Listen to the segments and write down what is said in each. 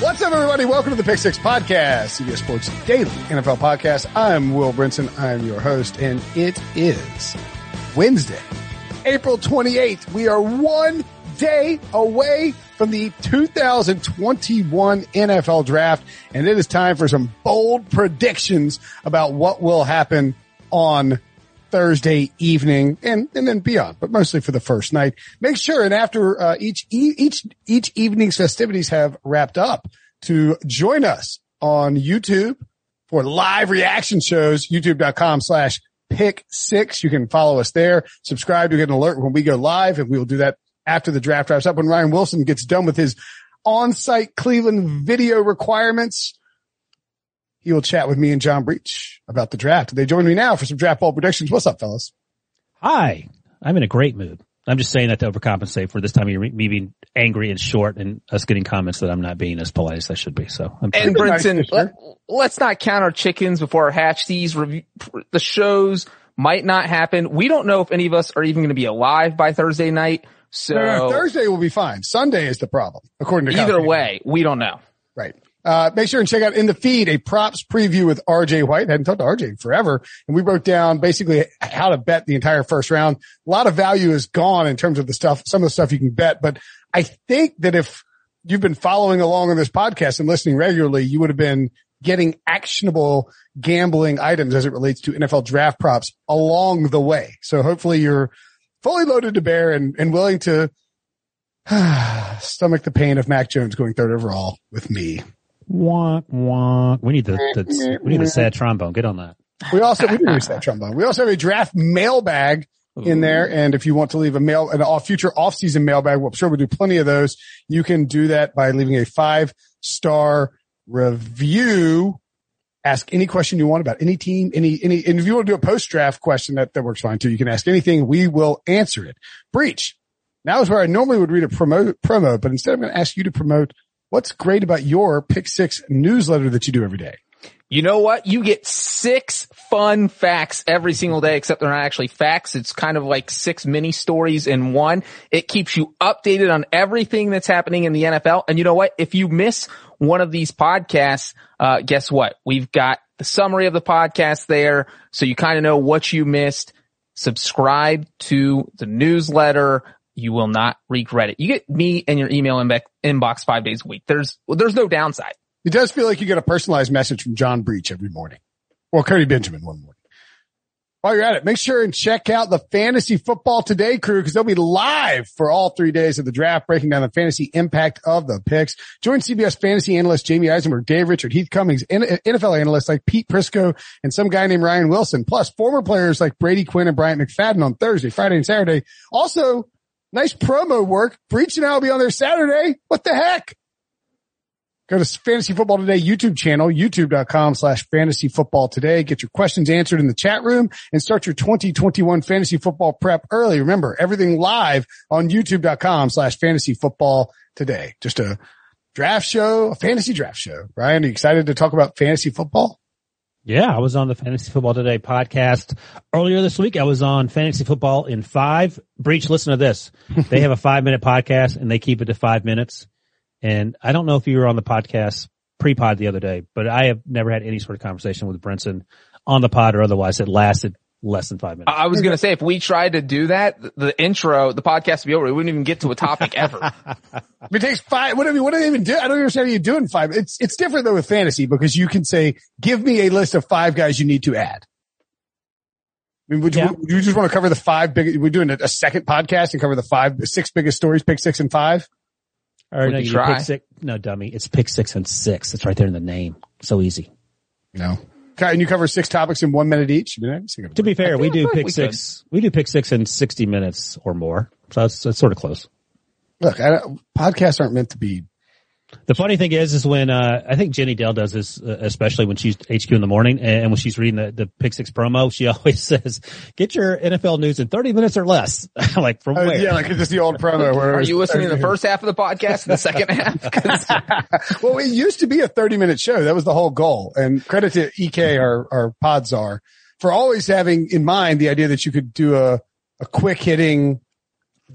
What's up, everybody? Welcome to the Pick Six Podcast, CBS Sports Daily NFL Podcast. I'm Will Brinson. I'm your host, and it is Wednesday, April 28th. We are 1 day away from the 2021 NFL Draft, and it is time for some bold predictions about what will happen on Thursday evening and then beyond, but mostly for the first night. Make sure, and after each evening's festivities have wrapped up, to join us on YouTube for live reaction shows, youtube.com/pick6. You can follow us there. Subscribe to get an alert when we go live, and we will do that after the draft wraps up. When Ryan Wilson gets done with his on-site Cleveland video requirements, he will chat with me and John Breach about the draft. They join me now for some draft ball predictions. What's up, fellas? Hi. I'm in a great mood. I'm just saying that to overcompensate for this time of year, me being angry and short and us getting comments that I'm not being as polite as I should be. So I'm and Brinson, let's not count our chickens before our hatch. These the shows might not happen. We don't know if any of us are even going to be alive by Thursday night. So no, Thursday will be fine. Sunday is the problem, according to either way. We don't know. Right. Make sure and check out in the feed a props preview with RJ White. I hadn't talked to RJ in forever, and we broke down basically how to bet the entire first round. A lot of value is gone in terms of the stuff, some of the stuff you can bet, but I think that if you've been following along on this podcast and listening regularly, you would have been getting actionable gambling items as it relates to NFL draft props along the way. So hopefully you're fully loaded to bear and willing to stomach the pain of Mac Jones going third overall with me. Wonk, wonk. We need the sad trombone. Get on that. We need a sad trombone. We also have a draft mailbag in there. And if you want to leave a future off-season mailbag, well, I'm sure we'll do plenty of those. You can do that by leaving a 5-star review. Ask any question you want about any team, and if you want to do a post-draft question, that works fine too. You can ask anything. We will answer it. Breach. Now is where I normally would read a promo, but instead I'm going to ask you to promote what's great about your Pick Six newsletter that you do every day. You know what? You get 6 fun facts every single day, except they're not actually facts. It's kind of like 6 mini stories in one. It keeps you updated on everything that's happening in the NFL. And you know what? If you miss one of these podcasts, guess what? We've got the summary of the podcast there, so you kind of know what you missed. Subscribe to the newsletter. You will not regret it. You get me in your email inbox 5 days a week. There's no downside. It does feel like you get a personalized message from John Breach every morning. Or Cody Benjamin one morning. While you're at it, make sure and check out the Fantasy Football Today crew, because they'll be live for all 3 days of the draft, breaking down the fantasy impact of the picks. Join CBS fantasy analyst Jamie Eisenberg, Dave Richard, Heath Cummings, NFL analysts like Pete Prisco, and some guy named Ryan Wilson, plus former players like Brady Quinn and Bryant McFadden on Thursday, Friday, and Saturday. Also, nice promo work. Breach and I will be on there Saturday. What the heck? Go to Fantasy Football Today YouTube channel, youtube.com/fantasyfootballtoday. Get your questions answered in the chat room and start your 2021 fantasy football prep early. Remember, everything live on youtube.com/fantasyfootballtoday. Just a draft show, a fantasy draft show. Ryan, are you excited to talk about fantasy football? Yeah, I was on the Fantasy Football Today podcast earlier this week. I was on Fantasy Football in 5. Breach, listen to this. They have a 5-minute podcast, and they keep it to 5 minutes. And I don't know if you were on the podcast pre-pod the other day, but I have never had any sort of conversation with Brinson on the pod or otherwise that lasted less than 5 minutes. I was going to say, if we tried to do that, the intro, the podcast would be over. We wouldn't even get to a topic ever. It takes 5. What do they even do? I don't understand how you do it in 5. It's different though with fantasy, because you can say, give me a list of 5 guys you need to add. I mean, would you just want to cover the 5 big? We're doing a second podcast and cover the 6 biggest stories, Pick 6 and 5. Or no, you try? Pick 6. No, dummy. It's Pick 6 and 6. It's right there in the name. So easy. No. And you cover six topics in 1 minute each. To be fair, we do pick six. We do pick six in 60 minutes or more. So that's sort of close. Look, podcasts aren't meant to be. The funny thing is when, I think Jenny Dell does this, especially when she's HQ in the morning and when she's reading the Pick Six promo, she always says, get your NFL news in 30 minutes or less. Like from where? Yeah, like it's just the old promo. Where are you listening to the first half of the podcast and the second half? Well, it used to be a 30-minute show. That was the whole goal. And credit to EK, our pod czar, for always having in mind the idea that you could do a quick hitting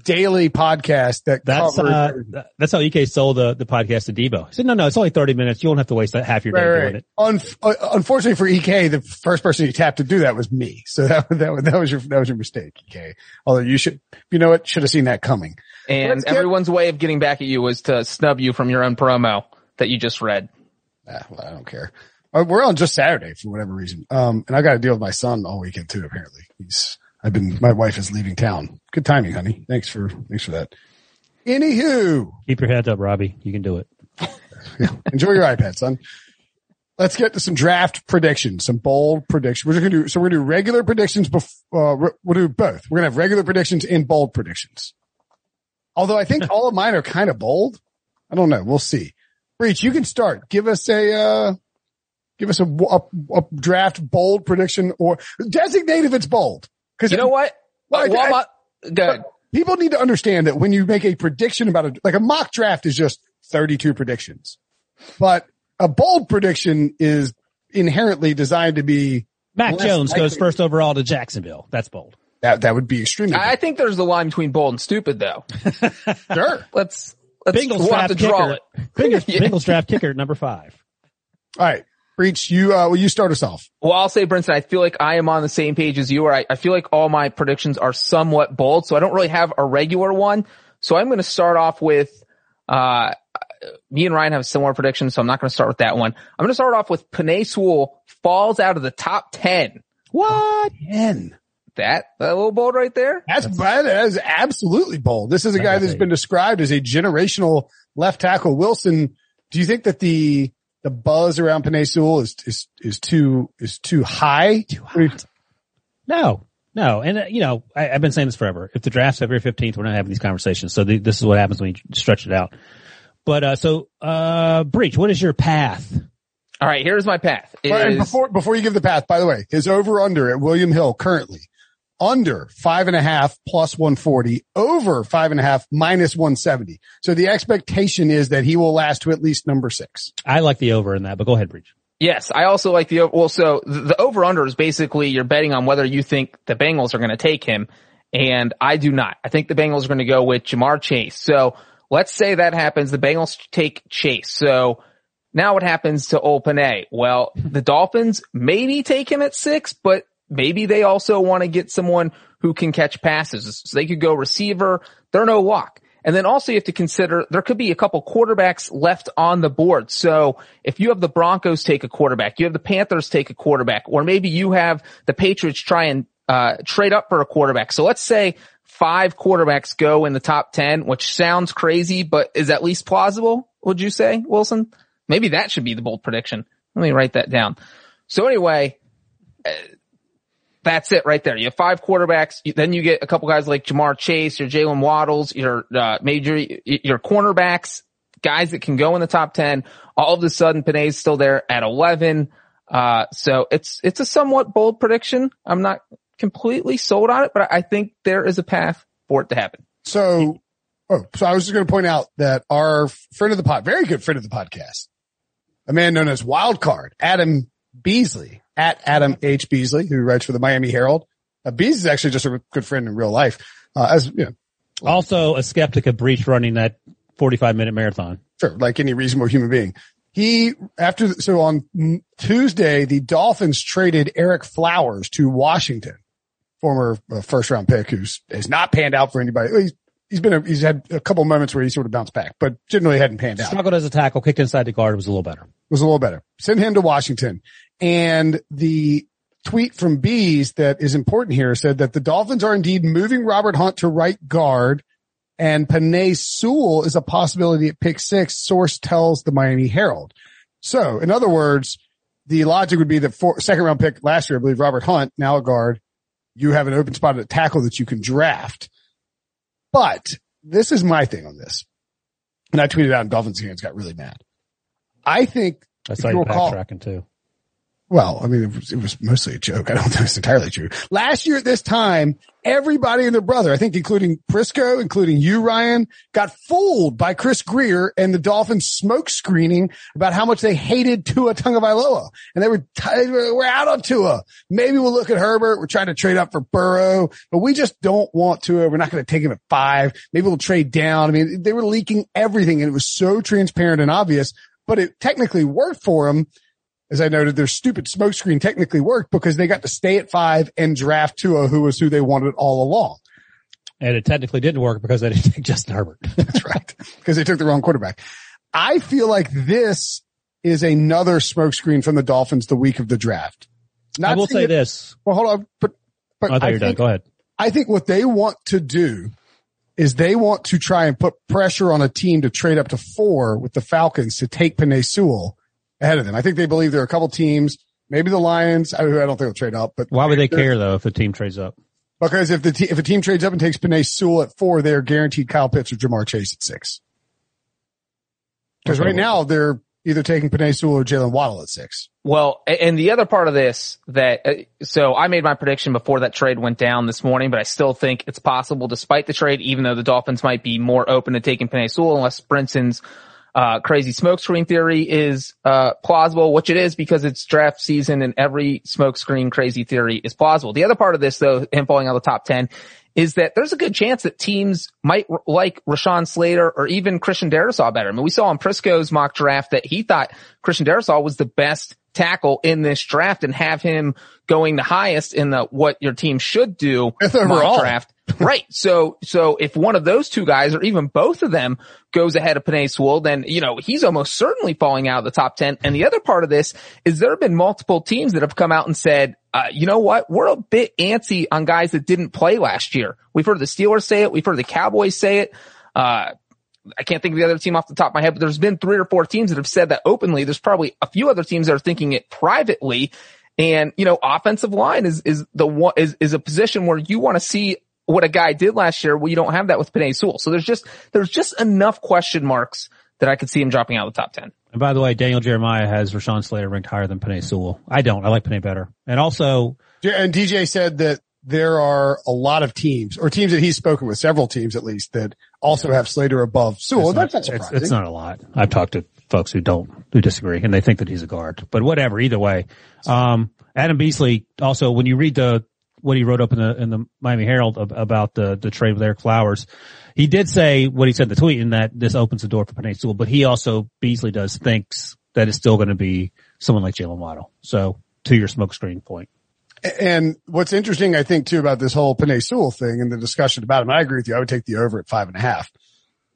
daily podcast that's how EK sold the podcast to Debo. He said, "No, it's only 30 minutes. You won't have to waste half your day doing it." Unfortunately for EK, the first person he tapped to do that was me. So that was your mistake, EK. Although should have seen that coming. And everyone's way of getting back at you was to snub you from your own promo that you just read. Well, I don't care. We're on just Saturday for whatever reason, and I got to deal with my son all weekend too. Apparently, my wife is leaving town. Good timing, honey. Thanks for that. Anywho. Keep your head up, Robbie. You can do it. Enjoy your iPad, son. Let's get to some draft predictions, some bold predictions. We're going to do regular predictions we'll do both. We're going to have regular predictions and bold predictions. Although I think all of mine are kind of bold. I don't know. We'll see. Breach, you can start. Give us a draft bold prediction or designate if it's bold. You know what? People need to understand that when you make a prediction about a mock draft is just 32 predictions, but a bold prediction is inherently designed to be. Mac Jones goes first overall to Jacksonville. That's bold. That would be extremely. I think there's a line between bold and stupid, though. Sure. We'll have to draw it. Bengals draft kicker number 5. All right. Breach, will you start us off? Well, I'll say, Brinson, I feel like I am on the same page as you are. I feel like all my predictions are somewhat bold, so I don't really have a regular one. So I'm going to start off with me and Ryan have similar predictions, so I'm not going to start with that one. I'm going to start off with Penei Sewell falls out of the top 10. What? 10. That little bold right there? That is absolutely bold. This is a guy that's been described as a generational left tackle. Wilson, do you think that the buzz around Penei Sewell is too high? Too hot. No. And I've been saying this forever. If the draft's February 15th, we're not having these conversations. So this is what happens when you stretch it out. But, Breach, what is your path? All right. Here's my path. And before you give the path, by the way, his over under at William Hill currently under 5.5 plus 140, over 5.5 minus 170. So the expectation is that he will last to at least number 6. I like the over in that, but go ahead, Breach. Yes, I also like the over. Well, so the over-under is basically you're betting on whether you think the Bengals are going to take him, and I do not. I think the Bengals are going to go with Ja'Marr Chase. So let's say that happens. The Bengals take Chase. So now what happens to old Penei? Well, the Dolphins maybe take him at 6, but maybe they also want to get someone who can catch passes. So they could go receiver. They're no lock. And then also you have to consider there could be a couple quarterbacks left on the board. So if you have the Broncos take a quarterback, you have the Panthers take a quarterback, or maybe you have the Patriots try and trade up for a quarterback. So let's say 5 quarterbacks go in the top 10, which sounds crazy, but is at least plausible, would you say, Wilson? Maybe that should be the bold prediction. Let me write that down. So anyway, that's it right there. You have 5 quarterbacks. Then you get a couple guys like Ja'Marr Chase, your Jalen Waddles, your cornerbacks, guys that can go in the top 10. All of a sudden, Penei's still there at 11. So it's a somewhat bold prediction. I'm not completely sold on it, but I think there is a path for it to happen. So I was just going to point out that our friend of the pod, very good friend of the podcast, a man known as Wildcard, Adam Beasley. At Adam H. Beasley, who writes for the Miami Herald. Beasley's actually just a good friend in real life. Also a skeptic of Breach running that 45-minute marathon. Sure, like any reasonable human being. So on Tuesday, the Dolphins traded Ereck Flowers to Washington, former first-round pick who has not panned out for anybody. He's had a couple moments where he sort of bounced back, but generally hadn't panned out. Struggled as a tackle, kicked inside the guard, was a little better. Send him to Washington. And the tweet from Bees that is important here said that the Dolphins are indeed moving Robert Hunt to right guard, and Penei Sewell is a possibility at pick 6, source tells the Miami Herald. So, in other words, the logic would be the second round pick last year, I believe, Robert Hunt, now a guard. You have an open spot at tackle that you can draft. But this is my thing on this. And I tweeted out, and Dolphins fans got really mad. I think that's how you're backtracking too. Well, I mean, it was mostly a joke. I don't think it's entirely true. Last year at this time, everybody and their brother, I think including Prisco, including you, Ryan, got fooled by Chris Greer and the Dolphins smoke screening about how much they hated Tua Tagovailoa. And they were, we're out on Tua. Maybe we'll look at Herbert. We're trying to trade up for Burrow, but we just don't want Tua. We're not going to take him at 5. Maybe we'll trade down. I mean, they were leaking everything, and it was so transparent and obvious, but it technically worked for him. As I noted, their stupid smokescreen technically worked because they got to stay at 5 and draft Tua, who was who they wanted all along. And it technically didn't work because they didn't take Justin Herbert. That's right. Because they took the wrong quarterback. I feel like this is another smokescreen from the Dolphins the week of the draft. I will say this. Well, hold on. But I thought you were done. Go ahead. I think what they want to do is they want to try and put pressure on a team to trade up to 4 with the Falcons to take Penei Sewell ahead of them. I think they believe there are a couple teams, maybe the Lions, I don't think they'll trade up. But why would they care, though, if a team trades up? Because if a team trades up and takes Penei Sewell at 4, they're guaranteed Kyle Pitts or Ja'Marr Chase at 6. Because right now, they're either taking Penei Sewell or Jalen Waddle at 6. Well, and the other part of this, so I made my prediction before that trade went down this morning, but I still think it's possible, despite the trade, even though the Dolphins might be more open to taking Penei Sewell, unless Brinson's crazy smokescreen theory is plausible, which it is because it's draft season and every smokescreen crazy theory is plausible. The other part of this, though, him falling out of the top 10, is that there's a good chance that teams might like Rashawn Slater or even Christian Darrisaw better. I mean, we saw on Prisco's mock draft that he thought Christian Darrisaw was the best tackle in this draft and have him going the highest in the what your team should do mock draft. Right. So if one of those two guys or even both of them goes ahead of Penei Sewell, then, you know, he's almost certainly falling out of the top 10. And the other part of this is there have been multiple teams that have come out and said, you know what? We're a bit antsy on guys that didn't play last year. We've heard the Steelers say it. We've heard the Cowboys say it. I can't think of the other team off the top of my head, but there's been 3 or 4 teams that have said that openly. There's probably a few other teams that are thinking it privately. And, you know, offensive line is a position where you want to see what a guy did last year. Well, you don't have that with Penei Sewell. So there's just enough question marks that I could see him dropping out of the top 10. And by the way, Daniel Jeremiah has Rashawn Slater ranked higher than Penei Sewell. I don't. I like Penei better. And also, and DJ said that there are a lot of teams, or teams that he's spoken with, several teams at least, that also have Slater above Sewell. That's not surprising. It's not a lot. I've talked to folks who disagree, and they think that he's a guard. But whatever, either way. Adam Beasley, also, when you read what he wrote up in the Miami Herald about the trade with Ereck Flowers, he did say what he said in the tweet, and that this opens the door for Penei Sewell, but he also, Beasley does, thinks that it's still going to be someone like Jalen Waddle. So, to your smokescreen point. And what's interesting, I think, too, about this whole Penei Sewell thing and the discussion about him, I agree with you, I would take the over at 5.5.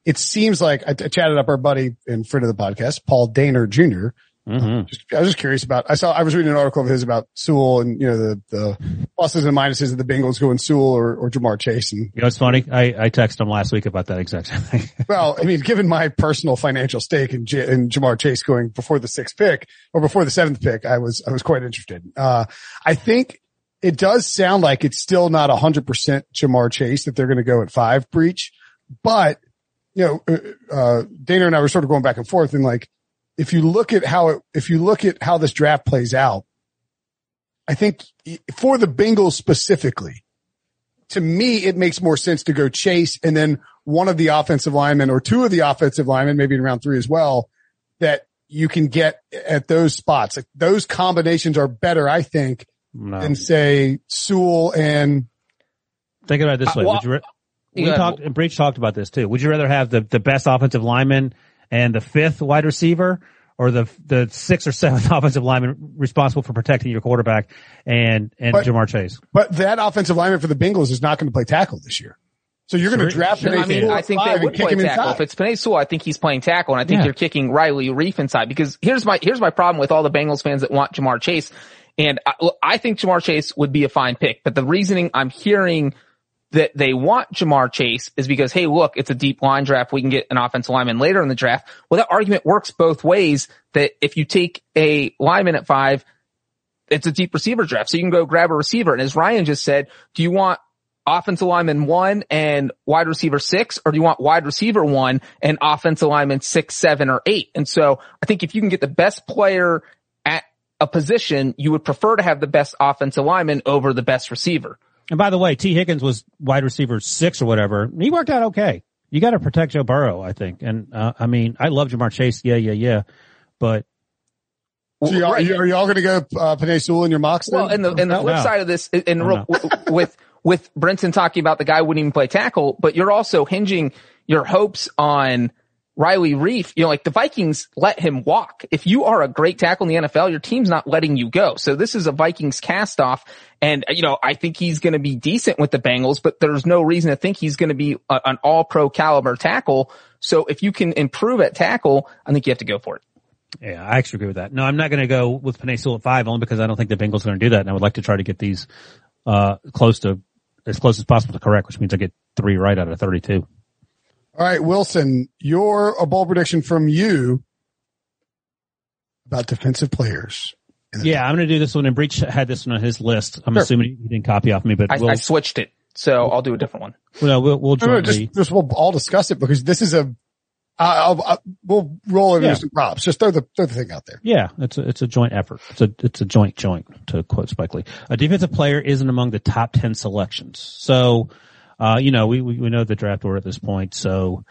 It seems like, I chatted up our buddy in front of the podcast, Paul Daner Jr. Mm-hmm. I was just curious about, I was reading an article of his about Sewell and, you know, the pluses and minuses of the Bengals going Sewell or Ja'Marr Chase. And, you know, it's funny. I texted him last week about that exact thing. Well, I mean, given my personal financial stake in Ja'Marr Chase going before the 6th pick or before the 7th pick, I was quite interested. I think it does sound like it's still not 100% Ja'Marr Chase that they're going to go at 5 Breach, but, you know, Dana and I were sort of going back and forth and like, if you look at how this draft plays out, I think for the Bengals specifically, to me, it makes more sense to go Chase and then one of the offensive linemen or two of the offensive linemen, maybe in round 3 as well, that you can get at those spots. Like, those combinations are better, I think, than say Sewell and. Think about it this way. Breach talked about this too. Would you rather have the best offensive lineman and the 5th wide receiver, or the 6th or 7th offensive lineman responsible for protecting your quarterback and Ja'Marr Chase? But that offensive lineman for the Bengals is not going to play tackle this year. So you're going to draft Penei Sewell. I mean, I think they would play tackle. If it's Penei Sewell, I think he's playing tackle, and I think you're kicking Riley Reif inside, because here's my problem with all the Bengals fans that want Ja'Marr Chase. And I think Ja'Marr Chase would be a fine pick, but the reasoning I'm hearing that they want Ja'Marr Chase is because, hey, look, it's a deep line draft. We can get an offensive lineman later in the draft. Well, that argument works both ways, that if you take a lineman at 5, it's a deep receiver draft. So you can go grab a receiver. And as Ryan just said, do you want offensive lineman 1 and wide receiver 6, or do you want wide receiver 1 and offensive lineman 6, 7, or 8? And so I think if you can get the best player at a position, you would prefer to have the best offensive lineman over the best receiver. And by the way, T. Higgins was wide receiver 6 or whatever. He worked out okay. You got to protect Joe Burrow, I think. And I mean, I love Ja'Marr Chase. Yeah. But so are y'all going to go Penei Sewell in your mocks? Well, and the flip side of this, and with Brinson talking about the guy wouldn't even play tackle, but you're also hinging your hopes on Riley Reif. You know, like the Vikings let him walk. If you are a great tackle in the NFL, your team's not letting you go. So this is a Vikings cast off. And, you know, I think he's going to be decent with the Bengals, but there's no reason to think he's going to be an all pro caliber tackle. So if you can improve at tackle, I think you have to go for it. Yeah, I actually agree with that. No, I'm not going to go with Penei Sewell at 5 only because I don't think the Bengals are going to do that. And I would like to try to get these, close as possible to correct, which means I get 3 right out of 32. All right, Wilson, a bold prediction from you about defensive players. I'm going to do this one, and Breach had this one on his list. I'm assuming he didn't copy off me, but I switched it, so I'll do a different one. Well, we'll all discuss it because this is we'll roll into some props. Just throw the thing out there. Yeah, it's a joint effort. It's a joint, to quote Spike Lee. A defensive player isn't among the top 10 selections. So, you know, we know the draft order at this point. So,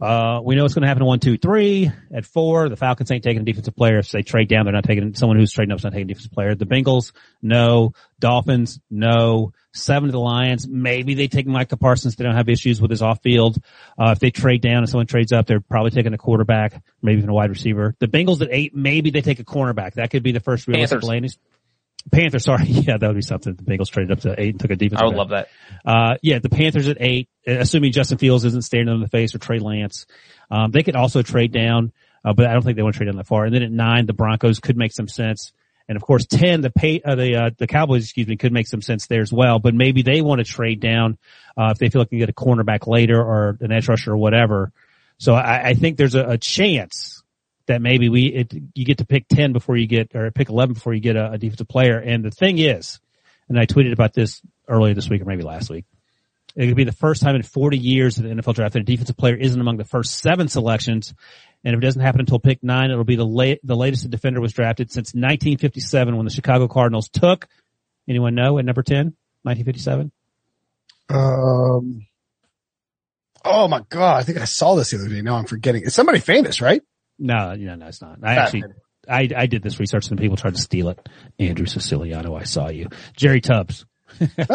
we know what's going to happen in 1, 2, 3. At 4, the Falcons ain't taking a defensive player. If they trade down, they're not taking someone who's trading up's not taking a defensive player. The Bengals, no. Dolphins, no. 7 to the Lions. Maybe they take Micah Parsons. They don't have issues with his off field. If they trade down and someone trades up, they're probably taking a quarterback, maybe even a wide receiver. The Bengals at 8, maybe they take a cornerback. That could be the first realistic landing. Panthers, sorry. Yeah, that would be something. The Bengals traded up to 8 and took a defense. I would love that. The Panthers at 8, assuming Justin Fields isn't staring them in the face, or Trey Lance. They could also trade down, but I don't think they want to trade down that far. And then at 9, the Broncos could make some sense. And of course, 10, the Cowboys, could make some sense there as well, but maybe they want to trade down, if they feel like they can get a cornerback later or an edge rusher or whatever. So I think there's a chance that maybe you get to pick 10 before you get, or pick 11 before you get a defensive player. And the thing is, and I tweeted about this earlier this week or maybe last week, it could be the first time in 40 years of the NFL draft that a defensive player isn't among the first 7 selections. And if it doesn't happen until pick 9, it'll be the latest a defender was drafted since 1957 when the Chicago Cardinals took, anyone know, at number 10, 1957? Oh my God. I think I saw this the other day. Now I'm forgetting. It's somebody famous, right? No, it's not. I did this research and people tried to steal it. Andrew Siciliano, I saw you. Jerry Tubbs. He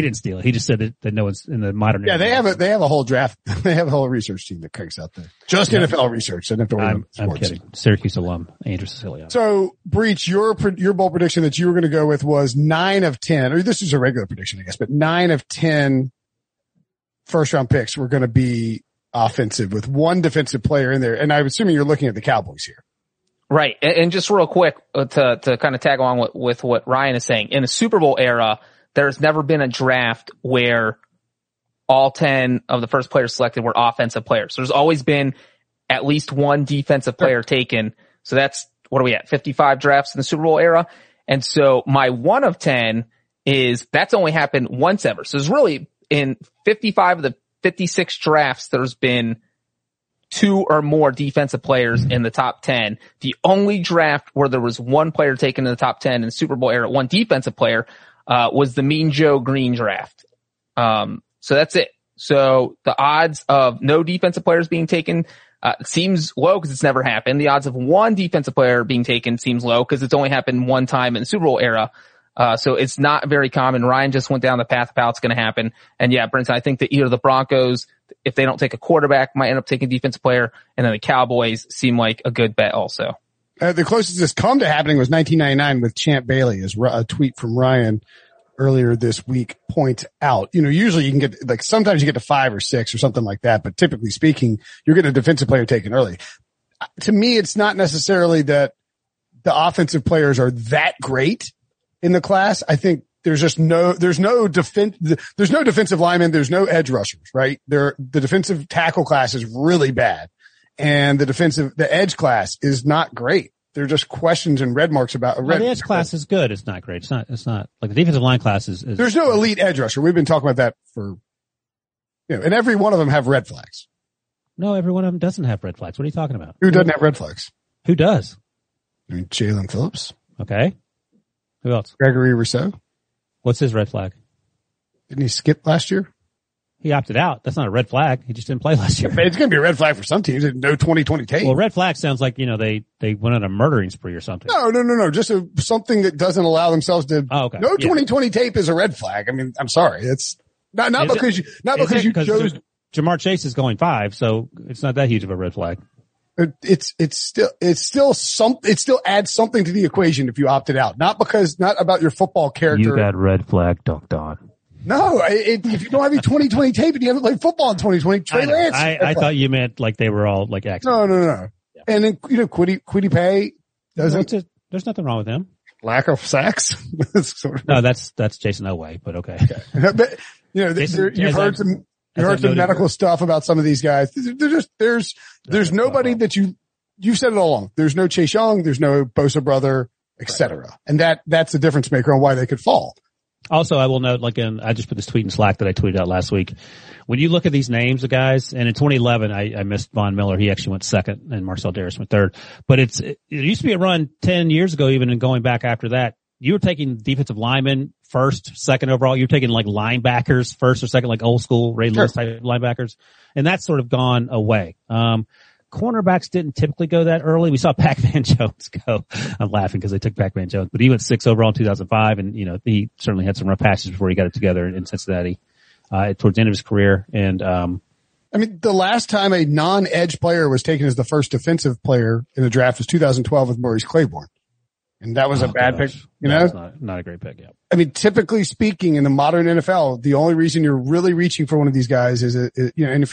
didn't steal it. He just said that no one's in the modern. Yeah, they have a whole draft. They have a whole research team that cranks out there. Just NFL research. I don't have to worry about sports. I'm kidding. Syracuse alum Andrew Siciliano. So, Breach, your bold prediction that you were going to go with was 9 of 10. Or this is a regular prediction, I guess, but 9 of 10 first-round picks were going to be offensive with one defensive player in there. And I'm assuming you're looking at the Cowboys here. Right. And just real quick to kind of tag along with what Ryan is saying, in the Super Bowl era, there's never been a draft where all 10 of the first players selected were offensive players. There's always been at least one defensive player taken. So that's, what are we at, 55 drafts in the Super Bowl era? And so my 1 of 10 is that's only happened once ever. So it's really in 55 of the 56 drafts, there's been 2 or more defensive players in the top 10. The only draft where there was one player taken in the top 10 in the Super Bowl era, one defensive player, was the Mean Joe Green draft. So that's it. So the odds of no defensive players being taken, seems low because it's never happened. The odds of one defensive player being taken seems low because it's only happened one time in the Super Bowl era. So it's not very common. Ryan just went down the path of how it's going to happen. And yeah, Brinson, I think that either the Broncos, if they don't take a quarterback, might end up taking a defensive player, and then the Cowboys seem like a good bet also. The closest this come to happening was 1999 with Champ Bailey, as a tweet from Ryan earlier this week points out. You know, usually you can get, like, sometimes you get to 5 or 6 or something like that, but typically speaking, you're getting a defensive player taken early. To me, it's not necessarily that the offensive players are that great in the class. I think There's just no defensive linemen. There's no edge rushers, right? The defensive tackle class is really bad, and the edge class is not great. They're just questions and red marks about the edge class is good. It's not great. It's not like the defensive line class is there's no elite edge rusher. We've been talking about that for, and every one of them have red flags. No, every one of them doesn't have red flags. What are you talking about? Who doesn't have red flags? Who does? I mean, Jalen Phillips. Okay. Who else? Gregory Rousseau. What's his red flag? Didn't he skip last year? He opted out. That's not a red flag. He just didn't play last year. It's going to be a red flag for some teams. No 2020 tape. Well, red flag sounds like, they went on a murdering spree or something. No. Just something that doesn't allow themselves to. Oh, okay. No 2020 tape is a red flag. I mean, I'm sorry. It's not because you, not because you chose. Ja'Marr Chase is going 5, so it's not that huge of a red flag. It still adds something to the equation if you opted out. Not about your football character. You got red flag dunked on. No, if you don't have any 2020 tape and you haven't played football in 2020, Trey Lance. I thought you meant like they were all like accidents. No. Yeah. And then, Kwity Paye doesn't. There's nothing wrong with him. Lack of sacks. No, that's Jason Elway, but okay. But, Jason, you've heard some. You heard some medical stuff about some of these guys. There's nobody that you've said it all along. There's no Chase Young. There's no Bosa brother, etc. Right. And that's a difference maker on why they could fall. Also, I will note, I just put this tweet in Slack that I tweeted out last week. When you look at these names of guys, and in 2011, I missed Von Miller. He actually went second and Marcel Daris went third, but it used to be a run 10 years ago, even and going back after that. You were taking defensive linemen first, second overall. You're taking like linebackers first or second, like old school Ray Lewis type linebackers. And that's sort of gone away. Cornerbacks didn't typically go that early. We saw Pac-Man Jones go. I'm laughing because they took Pac-Man Jones, but he went 6 overall in 2005. And, he certainly had some rough patches before he got it together in Cincinnati, towards the end of his career. And, the last time a non-edge player was taken as the first defensive player in the draft was 2012 with Maurice Claiborne. And that was a bad pick, Not a great pick, yeah. I mean, typically speaking in the modern NFL, the only reason you're really reaching for one of these guys is and if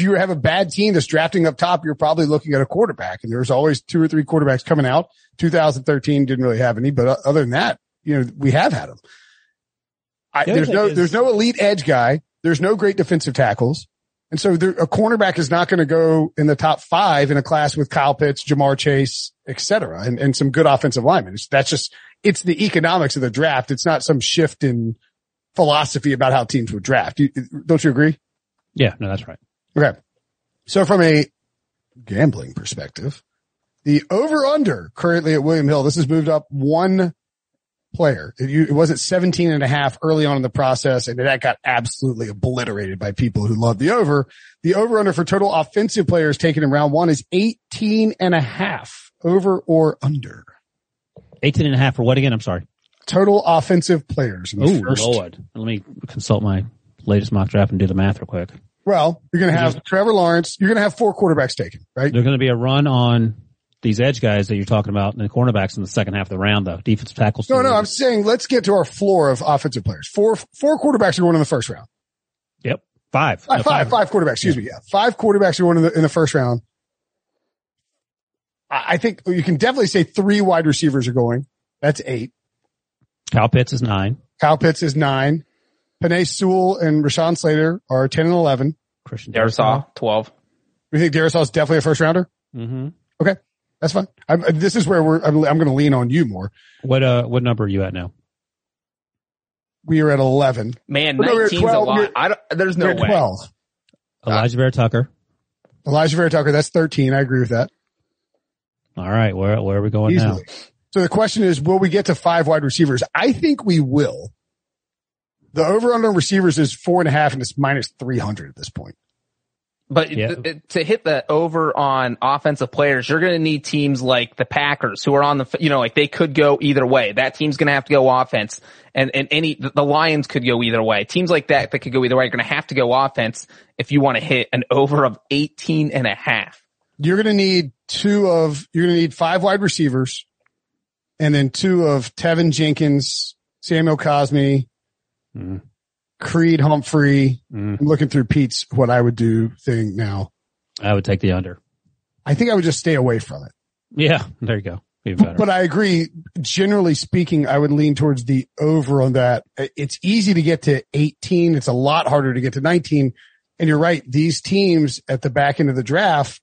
you have a bad team that's drafting up top, you're probably looking at a quarterback. And there's always 2 or 3 quarterbacks coming out. 2013 didn't really have any, but other than that, we have had them. There's no elite edge guy. There's no great defensive tackles. And so a cornerback is not going to go in the top 5 in a class with Kyle Pitts, Ja'Marr Chase, et cetera, and some good offensive linemen. It's the economics of the draft. It's not some shift in philosophy about how teams would draft. Don't you agree? Yeah, no, that's right. Okay. So from a gambling perspective, the over-under currently at William Hill, this has moved up 1 player. It was at 17.5 early on in the process, and that got absolutely obliterated by people who love the over. The over-under for total offensive players taken in round 1 is 18.5, over or under. 18.5 for what again? I'm sorry. Total offensive players. Oh, Lord. Let me consult my latest mock draft and do the math real quick. Well, you're going to have Trevor Lawrence. You're going to have 4 quarterbacks taken, right? There's going to be a run on these edge guys that you're talking about and the cornerbacks in the second half of the round, though. Defensive tackles. No, I'm saying let's get to our floor of offensive players. Four quarterbacks are going in the first round. Yep. Five quarterbacks. Excuse me. Yeah. 5 quarterbacks are going in the first round. I think you can definitely say 3 wide receivers are going. That's 8. Kyle Pitts is 9. Penei Sewell and Rashawn Slater are 10 and 11. Christian Darrisaw, 12. You think Darrisaw is definitely a first rounder? Mm-hmm. Okay. That's fine. This is where I'm going to lean on you more. What number are you at now? We are at 11. Man, 19's a lot. There's no way. 12. Elijah Vera Tucker. That's 13. I agree with that. All right. Where are we going now? So the question is, will we get to 5 wide receivers? I think we will. The over under receivers is 4.5 and it's minus 300 at this point. But to hit the over on offensive players, you're going to need teams like the Packers who are on the, they could go either way. That team's going to have to go offense and the Lions could go either way. Teams like that could go either way. You're going to have to go offense if you want to hit an over of 18.5. You're going to need 5 wide receivers and then 2 of Tevin Jenkins, Samuel Cosmi, Creed Humphrey. I'm looking through Pete's what I would do thing now. I would take the under. I think I would just stay away from it. Yeah, there you go. be better. But I agree. Generally speaking, I would lean towards the over on that. It's easy to get to 18. It's a lot harder to get to 19. And you're right. These teams at the back end of the draft,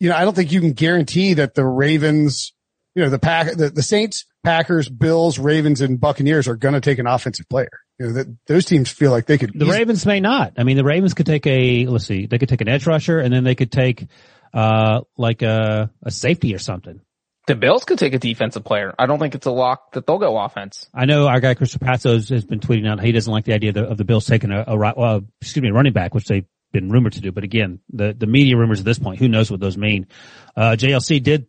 you know, I don't think you can guarantee that the Ravens, you know, the Saints, Packers, Bills, Ravens, and Buccaneers are going to take an offensive player. You know, those teams feel like they could. The Ravens may not. I mean, the Ravens could take they could take an edge rusher, and then they could take a safety or something. The Bills could take a defensive player. I don't think it's a lock that they'll go offense. I know our guy Chris Rapazzo has been tweeting out he doesn't like the idea of the Bills taking a running back, which they've been rumored to do. But again, the media rumors at this point, who knows what those mean? JLC did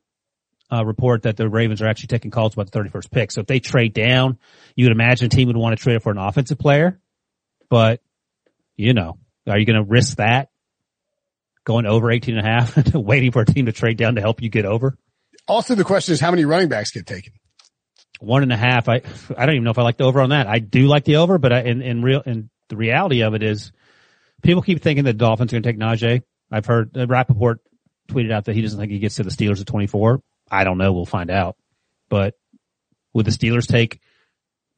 report that the Ravens are actually taking calls about the 31st pick. So if they trade down, you would imagine a team would want to trade for an offensive player. But, you know, are you going to risk that? Going over 18.5, waiting for a team to trade down to help you get over? Also, the question is how many running backs get taken? 1.5. I don't even know if I like the over on that. I do like the over, but the reality of it is people keep thinking that the Dolphins are going to take Najee. I've heard Rappaport tweeted out that he doesn't think he gets to the Steelers at 24. I don't know. We'll find out. But would the Steelers take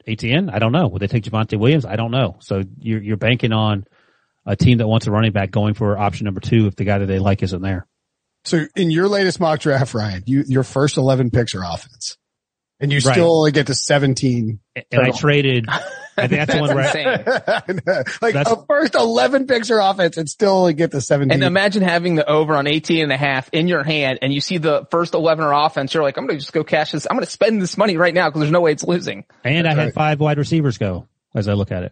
ATN? I don't know. Would they take Javonte Williams? I don't know. So you're banking on a team that wants a running back going for option number 2 if the guy that they like isn't there. So in your latest mock draft, Ryan, your first 11 picks are offense, and you still only get to 17. And I traded. I think that's the one where the first 11 picks are offense, and still only get to 17. And imagine having the over on 18.5 in your hand, and you see the first 11 are offense. You're like, I'm going to just go cash this. I'm going to spend this money right now because there's no way it's losing. And that's I had 5 wide receivers go as I look at it.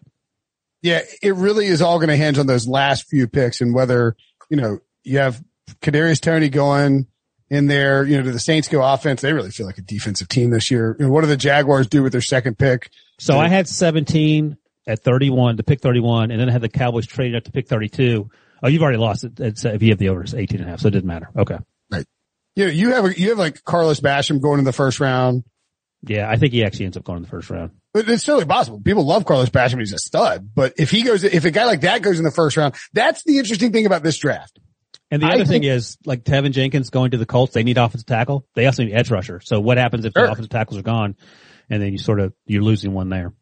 Yeah, it really is all going to hinge on those last few picks and whether you have Kadarius Toney going in there, do the Saints go offense? They really feel like a defensive team this year. What do the Jaguars do with their second pick? So I had 17 at 31 to pick 31, and then I had the Cowboys traded up to pick 32. Oh, you've already lost it. If you have the over, it's 18.5, so it didn't matter. Okay. Right. You have like Carlos Basham going in the first round. Yeah, I think he actually ends up going in the first round. But it's totally possible. People love Carlos Basham. He's a stud. But if a guy like that goes in the first round, that's the interesting thing about this draft. And the other thing is, like Tevin Jenkins going to the Colts, they need offensive tackle. They also need edge rusher. So what happens if the offensive tackles are gone, and then you're losing one there?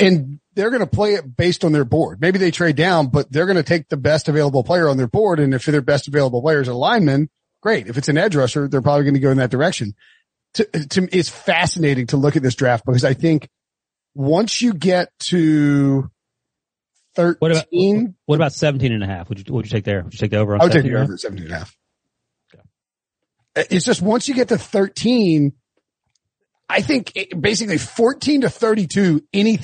And they're going to play it based on their board. Maybe they trade down, but they're going to take the best available player on their board. And if their best available player is a lineman, great. If it's an edge rusher, they're probably going to go in that direction. To me, it's fascinating to look at this draft because I think once you get to 13. What about 17.5? Would you take there? Would you take the over on 17? I would take the over at 17.5. Okay. It's just once you get to 13, I think basically 14 to 32, any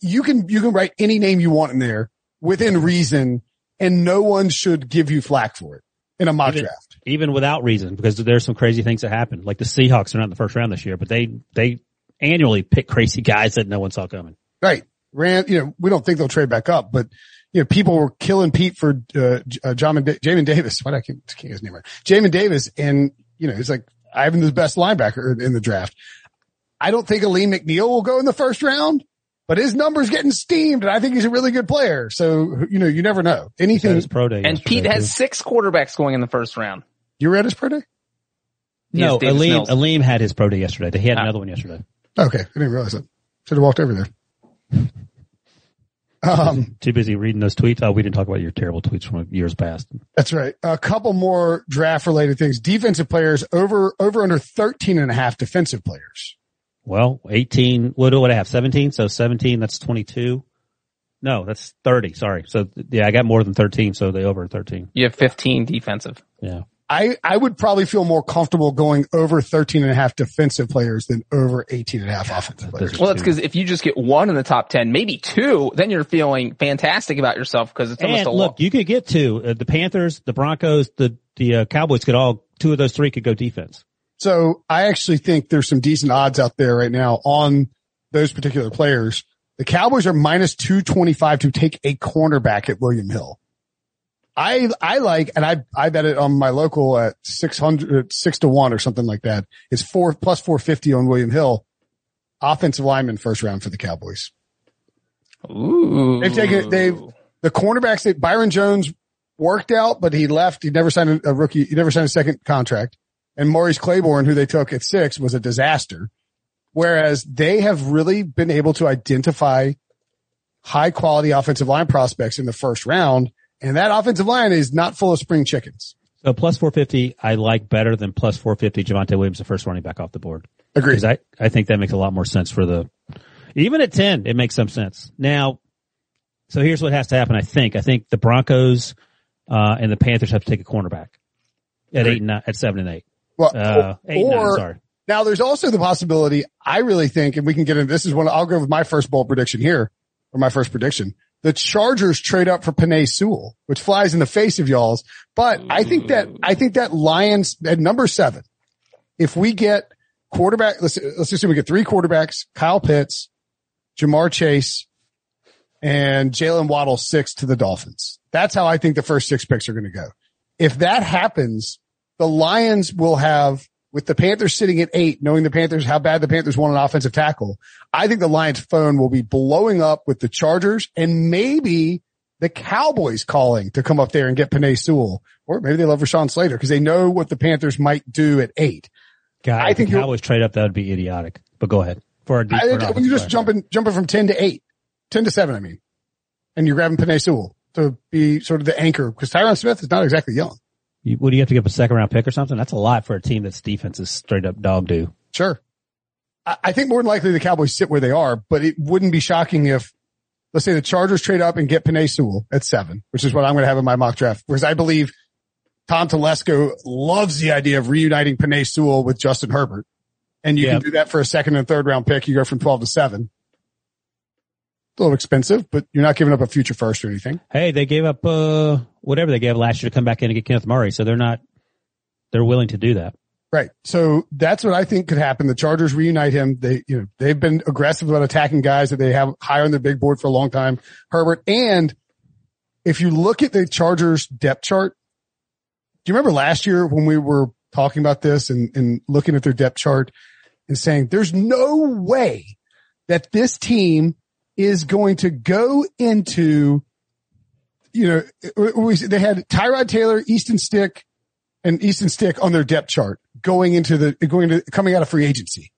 you can write any name you want in there within reason, and no one should give you flack for it in a mock draft. Even without reason, because there's some crazy things that happen. Like the Seahawks are not in the first round this year, but they annually pick crazy guys that no one saw coming. Right. We don't think they'll trade back up, but people were killing Pete for Jamin Davis. Why did I can't get his name right? Jamin Davis, and he's like, I have him the best linebacker in the draft. I don't think Aleem McNeil will go in the first round, but his number's getting steamed, and I think he's a really good player. So you never know anything. Pro day, and Pete has 6 quarterbacks going in the first round. You were at his pro day? No, Aleem had his pro day yesterday. He had another one yesterday. Okay, I didn't realize that. Should have walked over there. Too busy reading those tweets. Oh, we didn't talk about your terrible tweets from years past. That's right. A couple more draft related things. Defensive players over under 13.5 defensive players. Well, 18. What do I have? 17. So 17. That's 22. No, that's 30. Sorry. So yeah, I got more than 13. So they over 13. You have 15 defensive. Yeah. I would probably feel more comfortable going over 13.5 defensive players than over 18.5 offensive players. Well, it's because if you just get one in the top 10, maybe 2, then you're feeling fantastic about yourself because it's almost a look. You could get 2. The Panthers, the Broncos, the Cowboys could all, 2 of those 3 could go defense. So I actually think there's some decent odds out there right now on those particular players. The Cowboys are -225 to take a cornerback at William Hill. I like, and I bet it on my local at 6 to 1 or something like that. It's +450 on William Hill. Offensive lineman first round for the Cowboys. Ooh. The cornerbacks that Byron Jones worked out, but he left. He never signed a second contract. and Maurice Claiborne, who they took at 6, was a disaster. Whereas they have really been able to identify high quality offensive line prospects in the first round. And that offensive line is not full of spring chickens. So plus 450, I like better than plus 450 Javonte Williams, the first running back off the board. Agreed. I think that makes a lot more sense for the, even at 10, it makes some sense. Now, so here's what has to happen. I think the Broncos, and the Panthers have to take a cornerback at 8 and 9, at 7 and 8. Well, now there's also the possibility, I really think, and we can get into this is one, I'll go with my first bold prediction here, or my first prediction. The Chargers trade up for Penei Sewell, which flies in the face of y'all's. But I think that Lions at number 7, if we get quarterback, let's assume we get 3 quarterbacks, Kyle Pitts, Ja'Marr Chase, and Jalen Waddle 6 to the Dolphins. That's how I think the first 6 picks are going to go. If that happens, the Lions will have, with the Panthers sitting at 8, knowing the Panthers, how bad the Panthers want an offensive tackle, I think the Lions phone will be blowing up with the Chargers and maybe the Cowboys calling to come up there and get Penei Sewell. Or maybe they love Rashawn Slater because they know what the Panthers might do at 8. God, I think the Cowboys trade up, that would be idiotic. But go ahead. When you're just jumping from 10 to 8, 10 to 7, I mean, and you're grabbing Penei Sewell to be sort of the anchor, because Tyron Smith is not exactly young. What do you have to give up, a second round pick or something? That's a lot for a team that's defense is straight up dog do. Sure. I think more than likely the Cowboys sit where they are, but it wouldn't be shocking if, let's say, the Chargers trade up and get Penei Sewell at 7, which is what I'm going to have in my mock draft, because I believe Tom Telesco loves the idea of reuniting Penei Sewell with Justin Herbert. And you can do that for a second and third round pick. You go from 12 to 7. A little expensive, but you're not giving up a future first or anything. Hey, they gave up whatever they gave last year to come back in and get Kenneth Murray, so they're willing to do that. Right. So that's what I think could happen. The Chargers reunite him. They've been aggressive about attacking guys that they have high on their big board for a long time, Herbert. And if you look at the Chargers depth chart, do you remember last year when we were talking about this and looking at their depth chart and saying there's no way that this team is going to go into, they had Tyrod Taylor, Easton Stick on their depth chart coming out of free agency.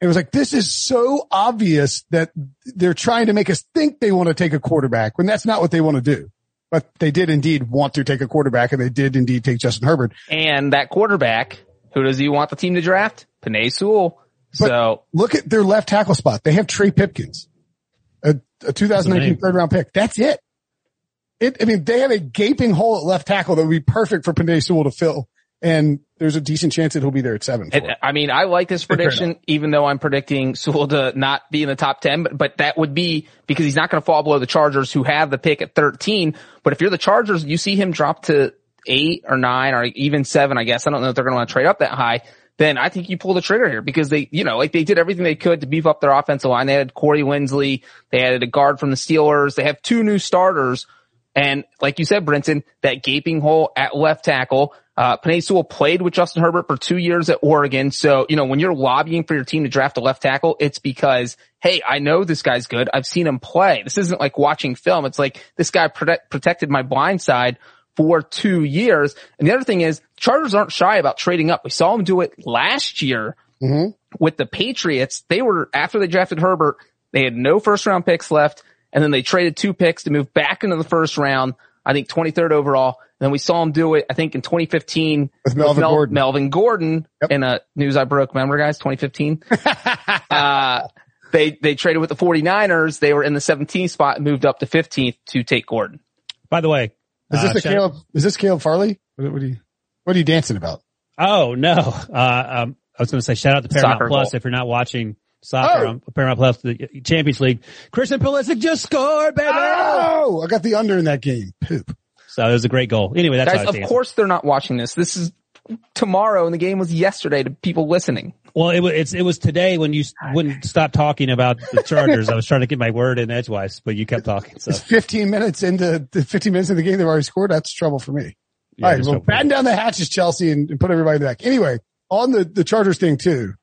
It was like, this is so obvious that they're trying to make us think they want to take a quarterback when that's not what they want to do. But they did indeed want to take a quarterback, and they did indeed take Justin Herbert. And that quarterback, who does he want the team to draft? Penei Sewell. So look at their left tackle spot. They have Trey Pipkins, a 2019 third round pick. That's it. They have a gaping hole at left tackle that would be perfect for Penei Sewell to fill. And there's a decent chance that he'll be there at 7. I like this prediction, even though I'm predicting Sewell to not be in the top 10, but that would be because he's not going to fall below the Chargers, who have the pick at 13. But if you're the Chargers, you see him drop to 8 or 9 or even 7, I guess. I don't know if they're going to want to trade up that high. Then I think you pull the trigger here, because they did everything they could to beef up their offensive line. They had Corey Winsley. They added a guard from the Steelers. They have 2 new starters. And like you said, Brinson, that gaping hole at left tackle, Penei Sewell played with Justin Herbert for 2 years at Oregon. So, when you're lobbying for your team to draft a left tackle, it's because, hey, I know this guy's good. I've seen him play. This isn't like watching film. It's like this guy protected my blind side for 2 years. And the other thing is, Chargers aren't shy about trading up. We saw them do it last year with the Patriots. They were, after they drafted Herbert, they had no first round picks left, and then they traded 2 picks to move back into the first round, I think 23rd overall. And then we saw them do it, I think, in 2015 with Melvin Gordon. Melvin Gordon, yep. In a news I broke, remember, guys, 2015? They traded with the 49ers. They were in the 17th spot and moved up to 15th to take Gordon. By the way, is this Caleb Farley? What are you dancing about? Oh, no. I was going to say shout out to Paramount Soccer Plus. Goal. If you're not watching soccer on Paramount Plus, the Champions League, Christian Pulisic just scored, baby. Oh, I got the under in that game. Poop. So it was a great goal. Anyway, that's guys, of course they're not watching this. This is tomorrow, and the game was yesterday to people listening. Well, it was today when you wouldn't stop talking about the Chargers. I was trying to get my word in edgewise, but you kept talking. So. It's 15 minutes into the game they've already scored. That's trouble for me. Yeah, all right, well, batten down the hatches, Chelsea, and put everybody back. Anyway, on the Chargers thing too,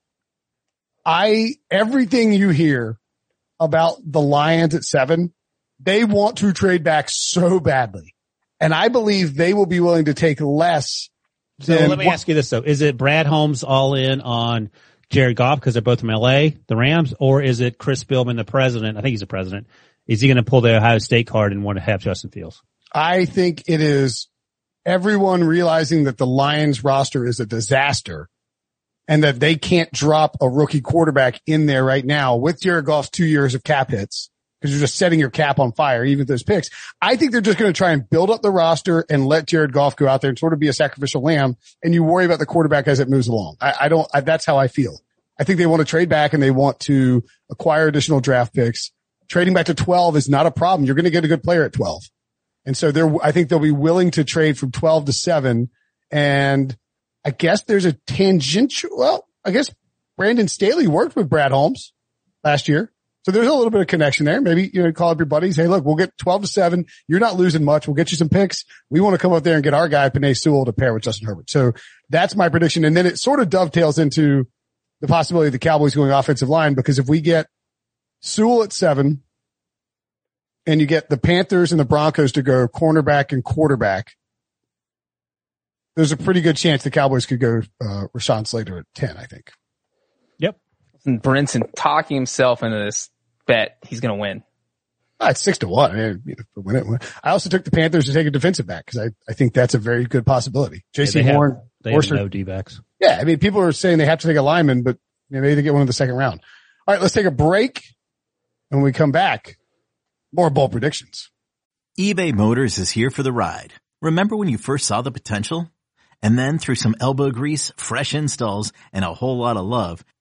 everything you hear about the Lions at 7, they want to trade back so badly. And I believe they will be willing to take less So let me ask you this, though. Is it Brad Holmes all in on Jared Goff because they're both from L.A., the Rams, or is it Chris Spielman, the president? I think he's the president. Is he going to pull the Ohio State card and want to have Justin Fields? I think it is everyone realizing that the Lions roster is a disaster and that they can't drop a rookie quarterback in there right now with Jared Goff's 2 years of cap hits, because you're just setting your cap on fire, even with those picks. I think they're just going to try and build up the roster and let Jared Goff go out there and sort of be a sacrificial lamb, and you worry about the quarterback as it moves along. I don't, that's how I feel. I think they want to trade back and they want to acquire additional draft picks. Trading back to 12 is not a problem. You're going to get a good player at 12. And so I think they'll be willing to trade from 12 to 7. And I guess there's a tangential, well, I guess Brandon Staley worked with Brad Holmes last year. So there's a little bit of connection there. Maybe, you know, call up your buddies. Hey, look, we'll get 12 to 7. You're not losing much. We'll get you some picks. We want to come up there and get our guy, Penei Sewell, to pair with Justin Herbert. So that's my prediction. And then it sort of dovetails into the possibility of the Cowboys going offensive line, because if we get Sewell at 7 and you get the Panthers and the Broncos to go cornerback and quarterback, there's a pretty good chance the Cowboys could go Rashawn Slater at 10, I think. Yep. And Brinson talking himself into this bet he's going to win. It's 6 to 1. I mean, you know, win. I also took the Panthers to take a defensive back because I think that's a very good possibility. J.C. Horn, they have no D-backs. Yeah, I mean, people are saying they have to take a lineman, but you know, maybe they get one in the second round. All right, let's take a break. And when we come back, more bowl predictions. eBay Motors is here for the ride. Remember when you first saw the potential? And then through some elbow grease, fresh installs, and a whole lot of love,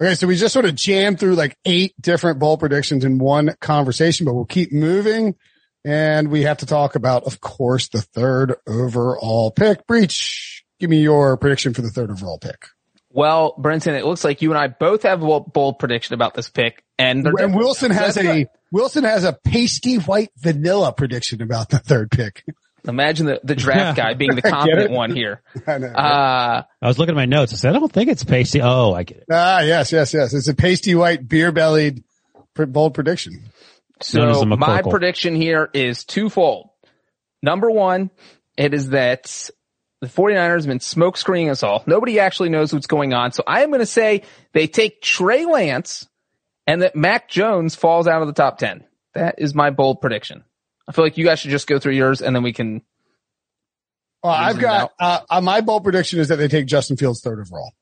Okay, so we just sort of jammed through like 8 different bowl predictions in one conversation, but we'll keep moving. And we have to talk about, of course, the 3rd overall pick. Breach, give me your prediction for the 3rd overall pick. Well, Brinson, it looks like you and I both have a bold prediction about this pick. And Wilson has a pasty white vanilla prediction about the 3rd pick. Imagine the draft guy being the competent one here. I know, right? I was looking at my notes. I said, I don't think it's pasty. Oh, I get it. Yes. It's a pasty white, beer-bellied, bold prediction. So my prediction here is twofold. Number one, it is that the 49ers have been smoke screening us all. Nobody actually knows what's going on. So I am going to say they take Trey Lance and that Mac Jones falls out of the top 10. That is my bold prediction. I feel like you guys should just go through yours and then we can. Well, I've got, my bold prediction is that they take Justin Fields 3rd overall.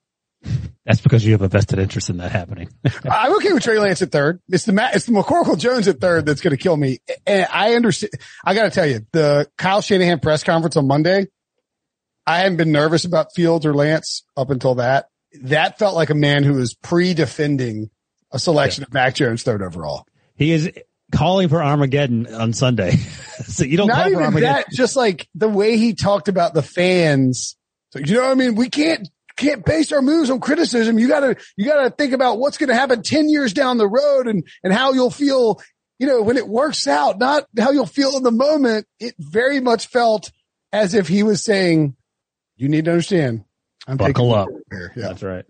That's because you have a vested interest in that happening. I'm okay with Trey Lance at 3rd. It's the McCorkle Jones at 3rd that's going to kill me. And I understand. I got to tell you, the Kyle Shanahan press conference on Monday, I hadn't been nervous about Fields or Lance up until that. That felt like a man who was pre-defending a selection of Mac Jones 3rd overall. He is calling for Armageddon on Sunday. So you don't call for Armageddon. That, just like the way he talked about the fans. So, you know what I mean? We can't base our moves on criticism. You gotta think about what's going to happen 10 years down the road and how you'll feel, you know, when it works out, not how you'll feel in the moment. It very much felt as if he was saying, you need to understand. I'm Buckle up. Yeah. That's right.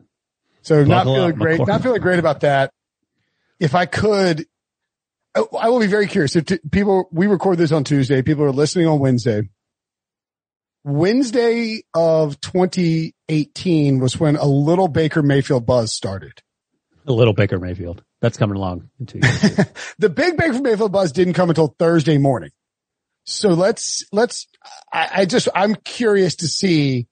So Buckle not feeling up, great. Not feeling great about that. If I could, I will be very curious. If people, we record this on Tuesday. People are listening on Wednesday. Wednesday of 2018 was when a little Baker Mayfield buzz started. A little Baker Mayfield. That's coming along in 2 years. The big Baker Mayfield buzz didn't come until Thursday morning. So I'm curious to see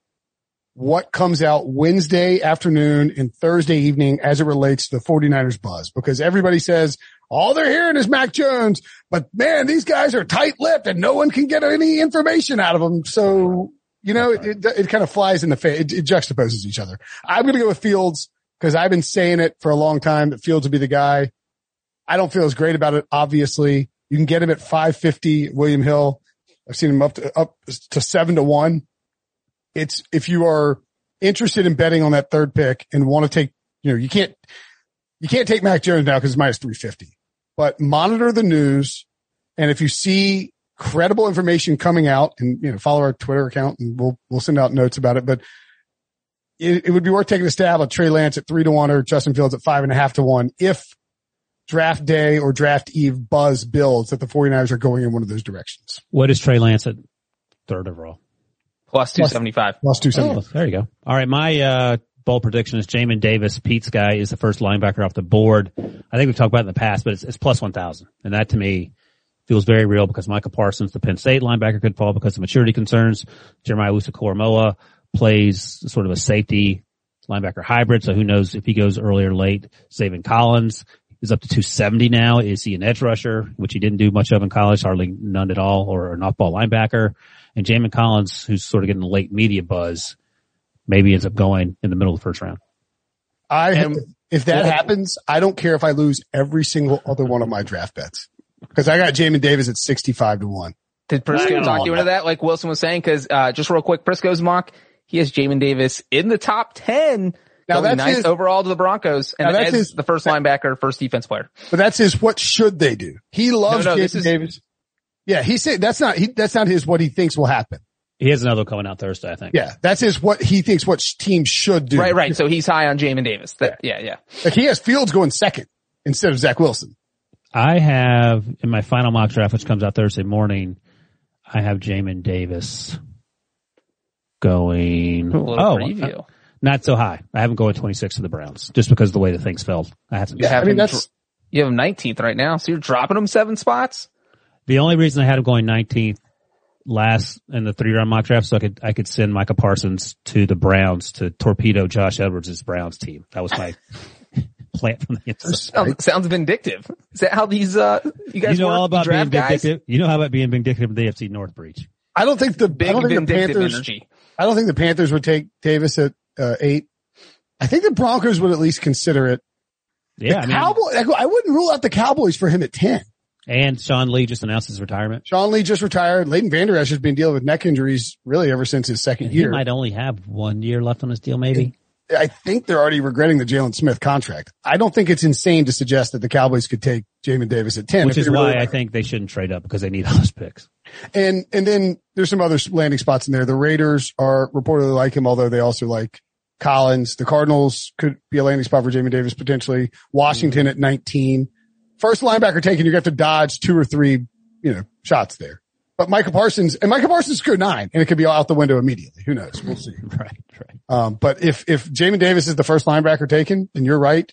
what comes out Wednesday afternoon and Thursday evening as it relates to the 49ers buzz, because everybody says all they're hearing is Mac Jones, but man, these guys are tight-lipped and no one can get any information out of them. So, you know, it kind of flies in the face. It juxtaposes each other. I'm going to go with Fields because I've been saying it for a long time that Fields would be the guy. I don't feel as great about it, obviously. You can get him at 550 William Hill. I've seen him up to 7-1. It's, if you are interested in betting on that third pick and want to take, you know, you can't take Mac Jones now because it's -350, but monitor the news. And if you see credible information coming out, and, you know, follow our Twitter account and we'll send out notes about it, but it would be worth taking a stab at Trey Lance at 3-1 or Justin Fields at 5.5-1. If draft day or draft eve buzz builds that the 49ers are going in one of those directions. What is Trey Lance at third overall? +275. +275. Oh, there you go. All right. My bold prediction is Jamin Davis, Pete's guy, is the first linebacker off the board. I think we've talked about it in the past, but it's +1,000. And that to me feels very real because Micah Parsons, the Penn State linebacker, could fall because of maturity concerns. Jeremiah Usuakoromoa plays sort of a safety linebacker hybrid. So who knows if he goes early or late. Zaven Collins is up to 270 now. Is he an edge rusher, which he didn't do much of in college, hardly none at all, or an off-ball linebacker? And Jamin Collins, who's sort of getting the late media buzz, maybe ends up going in the middle of the first round. If that happens, I don't care if I lose every single other one of my draft bets because I got Jamin Davis at 65-1. Did Prisco talk you into that, like Wilson was saying? Because just real quick, Prisco's mock, he has Jamin Davis in the top 10. Now that's nice overall to the Broncos, and that's the first linebacker, first defense player. But that's his. What should they do? He loves Jamin Davis. Yeah, he said that's not his what he thinks will happen. He has another coming out Thursday, I think. Yeah, that's his what he thinks what team should do. Right. So he's high on Jamin Davis. Like he has Fields going second instead of Zach Wilson. I have in my final mock draft, which comes out Thursday morning, I have Jamin Davis going. Preview. Not so high. I have him going 26 to the Browns just because of the way that things fell. You have him 19th right now, so you're dropping him 7 spots. The only reason I had him going 19th last in the 3-round mock draft, so I could send Micah Parsons to the Browns to torpedo Josh Edwards' Browns team. That was my plan from the inside. Sounds vindictive. Is that how these you guys know all about being vindictive? Guys? You know how about being vindictive in the AFC North breach? I don't think the Panthers would take Davis at 8. I think the Broncos would at least consider it. Yeah, I wouldn't rule out the Cowboys for him at 10. And Sean Lee just announced his retirement. Sean Lee just retired. Leighton Vander Esch has been dealing with neck injuries really ever since his second year. He might only have 1 year left on his deal, maybe. I think they're already regretting the Jalen Smith contract. I don't think it's insane to suggest that the Cowboys could take Jamin Davis at 10. Which is why I think they shouldn't trade up because they need all those picks. And then there's some other landing spots in there. The Raiders are reportedly like him, although they also like Collins. The Cardinals could be a landing spot for Jamin Davis potentially. Washington at 19. First linebacker taken, you're going to have to dodge 2 or 3, you know, shots there. But Micah Parsons could 9, and it could be out the window immediately. Who knows? We'll see. Right. But if Jamin Davis is the first linebacker taken, and you're right,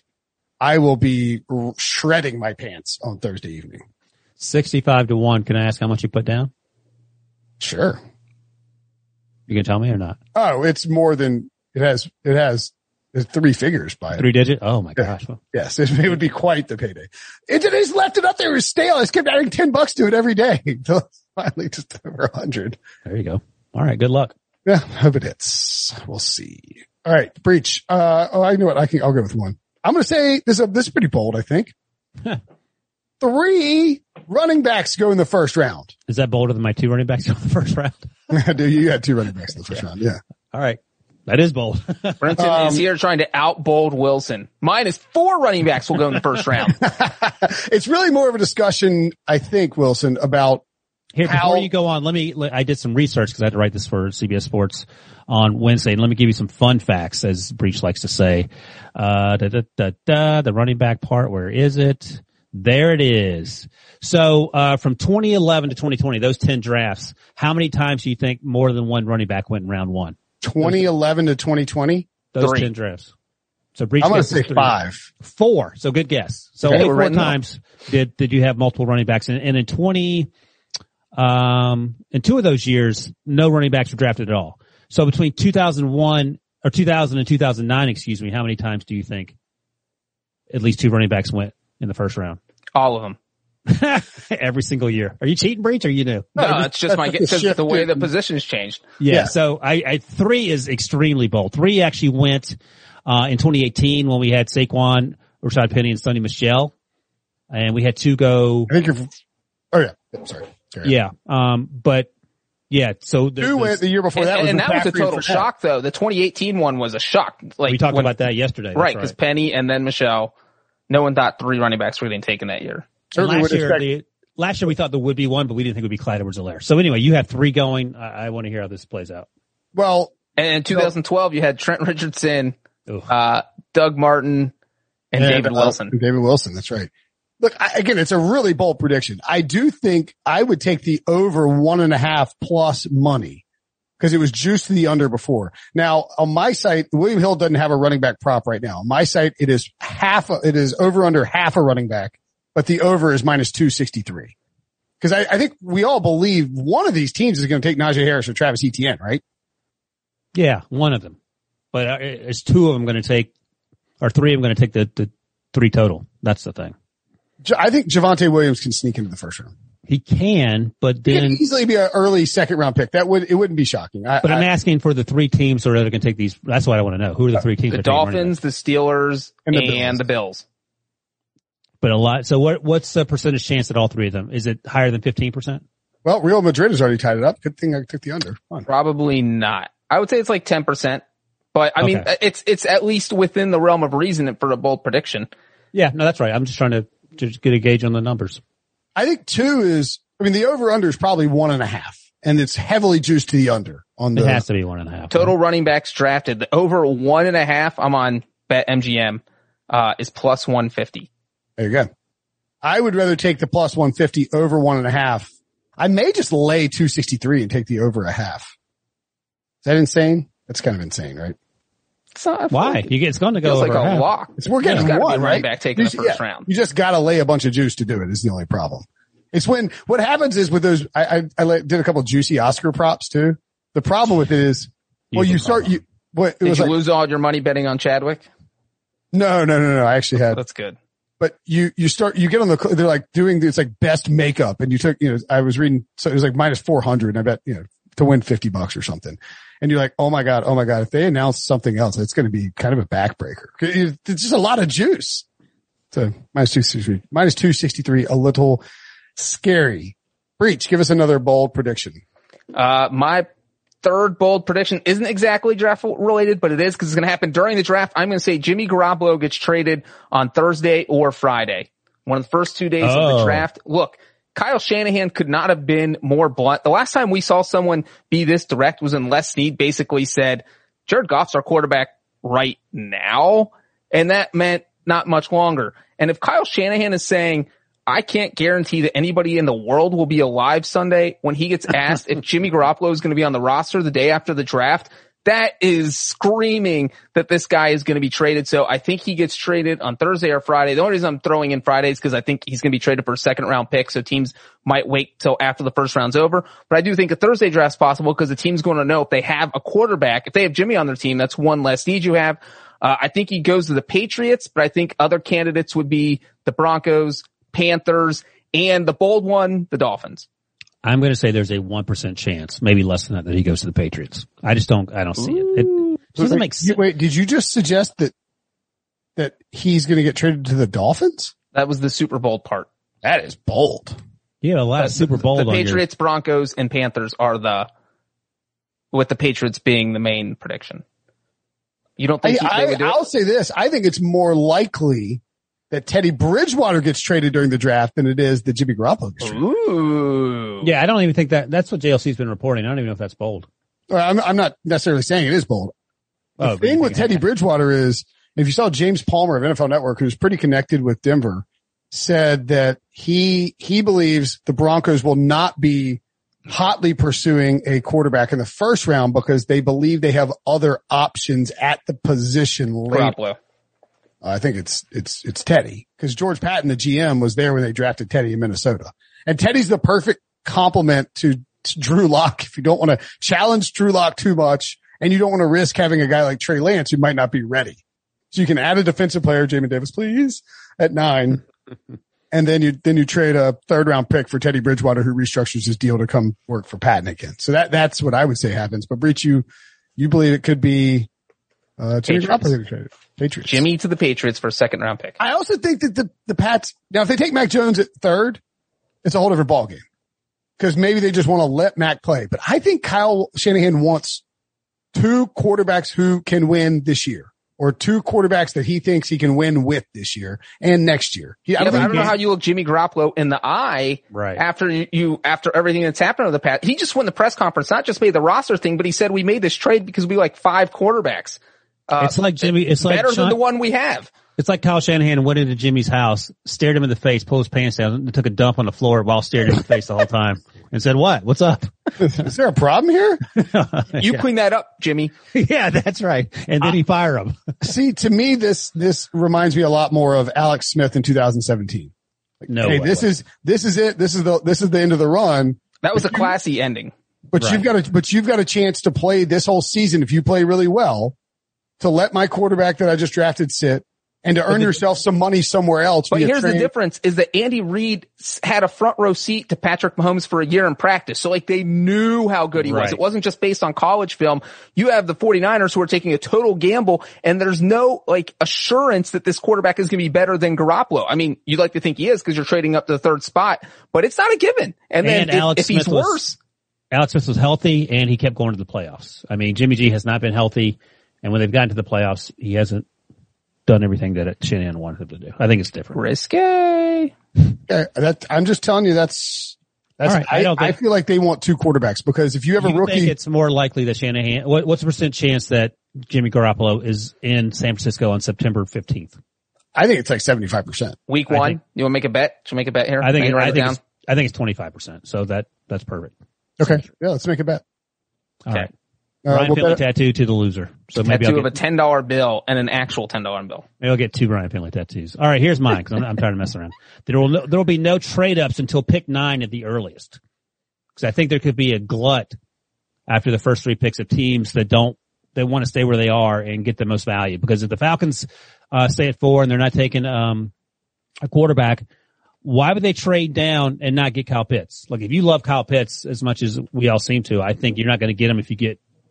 I will be shredding my pants on Thursday evening. 65-1. Can I ask how much you put down? Sure. You can tell me or not? Oh, it's more than it has. There's 3 figures by it. 3-digit? Oh my gosh. Yes, it would be quite the payday. It just left it up there. It was stale. I just kept adding $10 to it every day until finally just over 100. There you go. All right. Good luck. Yeah. Hope it hits. We'll see. All right. Breach. I know what I'll go with 1. I'm going to say this is pretty bold, I think. 3 running backs go in the first round. Is that bolder than my 2 running backs in the first round? Dude, you had 2 running backs in the first round. Yeah. All right. That is bold. Brinson is here trying to outbold Wilson. Mine is 4 running backs will go in the first round. It's really more of a discussion, I think, Wilson, about before you go on, I did some research because I had to write this for CBS Sports on Wednesday, and let me give you some fun facts, as Breach likes to say. The running back part, where is it? There it is. So, from 2011 to 2020, those 10 drafts, how many times do you think more than one running back went in round one? 2011 to 2020? Those 10 drafts. So Breach, I'm going to say four. So good guess. So only four times did you have multiple running backs. And in two of those years, no running backs were drafted at all. So between 2000 and 2009, excuse me, how many times do you think at least two running backs went in the first round? All of them. Every single year. Are you cheating, Breach, or are you new? No, it's just my guess. The way the positions changed. Yeah. So I three is extremely bold. Three actually went in 2018 when we had Saquon, Rashad Penny, and Sonny Michel, and we had two go. I think you're. Oh yeah. I'm sorry. Yeah. But. Yeah, so who went the year before that, and that was a total shock, though. The 2018 one was a shock. Like we talked about that yesterday, right? Because Penny and then Michelle, no one thought three running backs were getting taken that year. Last year we thought there would be one, but we didn't think it would be Clyde Edwards-Helaire. So anyway, you have three going. I want to hear how this plays out. Well, and in 2012 you had Trent Richardson, Doug Martin, and David Wilson. David Wilson, that's right. Look, again, it's a really bold prediction. I do think I would take the over 1.5 plus money because it was juiced to the under before. Now, on my site, William Hill doesn't have a running back prop right now. On my site, it is over under half a running back, but the over is -263. Because I think we all believe one of these teams is going to take Najee Harris or Travis Etienne, right? Yeah, one of them. But it's two of them going to take, or three of them going to take the three total. That's the thing. I think Javonte Williams can sneak into the first round. He can, but then he could easily be an early second round pick. It wouldn't be shocking. I'm asking for the three teams that are going to take these. That's what I want to know. Who are the three teams? The Dolphins, the Steelers, and the Bills. But a lot. So what's the percentage chance at all three of them? Is it higher than 15%? Well, Real Madrid has already tied it up. Good thing I took the under. Fun. Probably not. I would say it's like 10%, but I mean, it's at least within the realm of reason for a bold prediction. Yeah, no, that's right. I'm just trying to. Just get a gauge on the numbers. I think two is, I mean, the over-under is probably 1.5, and it's heavily juiced to the under. It has to be 1.5. Total running backs drafted. The over 1.5, I'm on BetMGM, is +150. There you go. I would rather take the +150 over 1.5. I may just lay 263 and take the over 0.5. Is that insane? That's kind of insane, right? Why? It's going to go over like a lock. We're getting one, right? Back taking the first round. You just got to lay a bunch of juice to do it is the only problem. It's when what happens is with those. I did a couple of juicy Oscar props too. The problem with it is, well, did you lose all your money betting on Chadwick? No. I actually had. That's good. But you get on they're like doing it's like best makeup, and you took I was reading, so it was like -400. I bet to win $50 or something. And you're like, oh my God, if they announce something else, it's going to be kind of a backbreaker. It's just a lot of juice. So -263, a little scary. Breach, give us another bold prediction. My third bold prediction isn't exactly draft related, but it is because it's going to happen during the draft. I'm going to say Jimmy Garoppolo gets traded on Thursday or Friday. One of the first 2 days of the draft. Look. Kyle Shanahan could not have been more blunt. The last time we saw someone be this direct was when Les Snead basically said, Jared Goff's our quarterback right now. And that meant not much longer. And if Kyle Shanahan is saying, I can't guarantee that anybody in the world will be alive Sunday when he gets asked if Jimmy Garoppolo is going to be on the roster the day after the draft, that is screaming that this guy is going to be traded. So I think he gets traded on Thursday or Friday. The only reason I'm throwing in Friday is because I think he's going to be traded for a second-round pick, so teams might wait till after the first round's over. But I do think a Thursday draft's possible because the team's going to know if they have a quarterback. If they have Jimmy on their team, that's one less need you have. I think he goes to the Patriots, but I think other candidates would be the Broncos, Panthers, and the bold one, the Dolphins. I'm going to say there's a 1% chance, maybe less than that he goes to the Patriots. I don't see it. It doesn't make sense. Wait, did you just suggest that he's going to get traded to the Dolphins? That was the Super Bowl part. That is bold. Yeah, a lot of Super Bowl. The Patriots, Broncos, and Panthers are with the Patriots being the main prediction. You don't think they would do it? I'll say this. I think it's more likely that Teddy Bridgewater gets traded during the draft than it is that Jimmy Garoppolo gets traded. Ooh. Yeah, I don't even think that's what JLC's been reporting. I don't even know if that's bold. I'm not necessarily saying it is bold. The thing with Teddy Bridgewater is, if you saw James Palmer of NFL Network, who's pretty connected with Denver, said that he believes the Broncos will not be hotly pursuing a quarterback in the first round because they believe they have other options at the position later. I think it's Teddy, because George Patton, the GM, was there when they drafted Teddy in Minnesota. And Teddy's the perfect complement to Drew Lock. If you don't want to challenge Drew Lock too much and you don't want to risk having a guy like Trey Lance who might not be ready. So you can add a defensive player, Jamin Davis, please, at 9. And then you trade a third-round pick for Teddy Bridgewater, who restructures his deal to come work for Patton again. So that's what I would say happens. But, Breach, you believe it could be Patriots. Jimmy to the Patriots for a second-round pick. I also think that the Pats – now, if they take Mac Jones at 3rd, it's a whole different ballgame, because maybe they just want to let Mac play. But I think Kyle Shanahan wants two quarterbacks who can win this year, or two quarterbacks that he thinks he can win with this year and next year. I don't know how you look Jimmy Garoppolo in the eye after everything that's happened on the Pats. He just went to the press conference, not just made the roster thing, but he said, we made this trade because we like 5 quarterbacks. It's like Jimmy. It's better than the one we have. It's like Kyle Shanahan went into Jimmy's house, stared him in the face, pulled his pants down, and took a dump on the floor while staring him in the face the whole time, and said, "What? What's up? Is there a problem here? Clean that up, Jimmy." Yeah, that's right. And then he fired him. See, to me, this reminds me a lot more of Alex Smith in 2017. Like, no, hey, this is it. This is the end of the run. That was a classy ending. But you've got a chance to play this whole season if you play really well, to let my quarterback that I just drafted sit and to earn yourself some money somewhere else. But here's the difference is that Andy Reid had a front row seat to Patrick Mahomes for a year in practice. So like they knew how good he was. It wasn't just based on college film. You have the 49ers who are taking a total gamble, and there's no like assurance that this quarterback is going to be better than Garoppolo. I mean, you'd like to think he is because you're trading up to the 3rd spot, but it's not a given. And then if he's worse. Alex Smith was healthy and he kept going to the playoffs. I mean, Jimmy G has not been healthy. And when they've gotten to the playoffs, he hasn't done everything that Shanahan wanted him to do. I think it's different. Risque. Yeah, I'm just telling you that's right. I feel like they want two quarterbacks, because if you have a rookie, think it's more likely that Shanahan. What's the % chance that Jimmy Garoppolo is in San Francisco on September 15th? I think it's like 75%. Week 1. You want to make a bet? Should we make a bet here? I think it's 25%. So that's perfect. Okay. Yeah, let's make a bet. All right. Ryan Penley tattoo to the loser. So maybe tattoo of a $10 bill and an actual $10 bill. Maybe I'll get 2 Ryan Penley tattoos. All right, here's mine, because I'm tired of messing around. There will be no trade-ups until pick 9 at the earliest, because I think there could be a glut after the first 3 picks of teams that want to stay where they are and get the most value. Because if the Falcons stay at 4 and they're not taking a quarterback, why would they trade down and not get Kyle Pitts? Like, if you love Kyle Pitts as much as we all seem to, I think you're not going to get him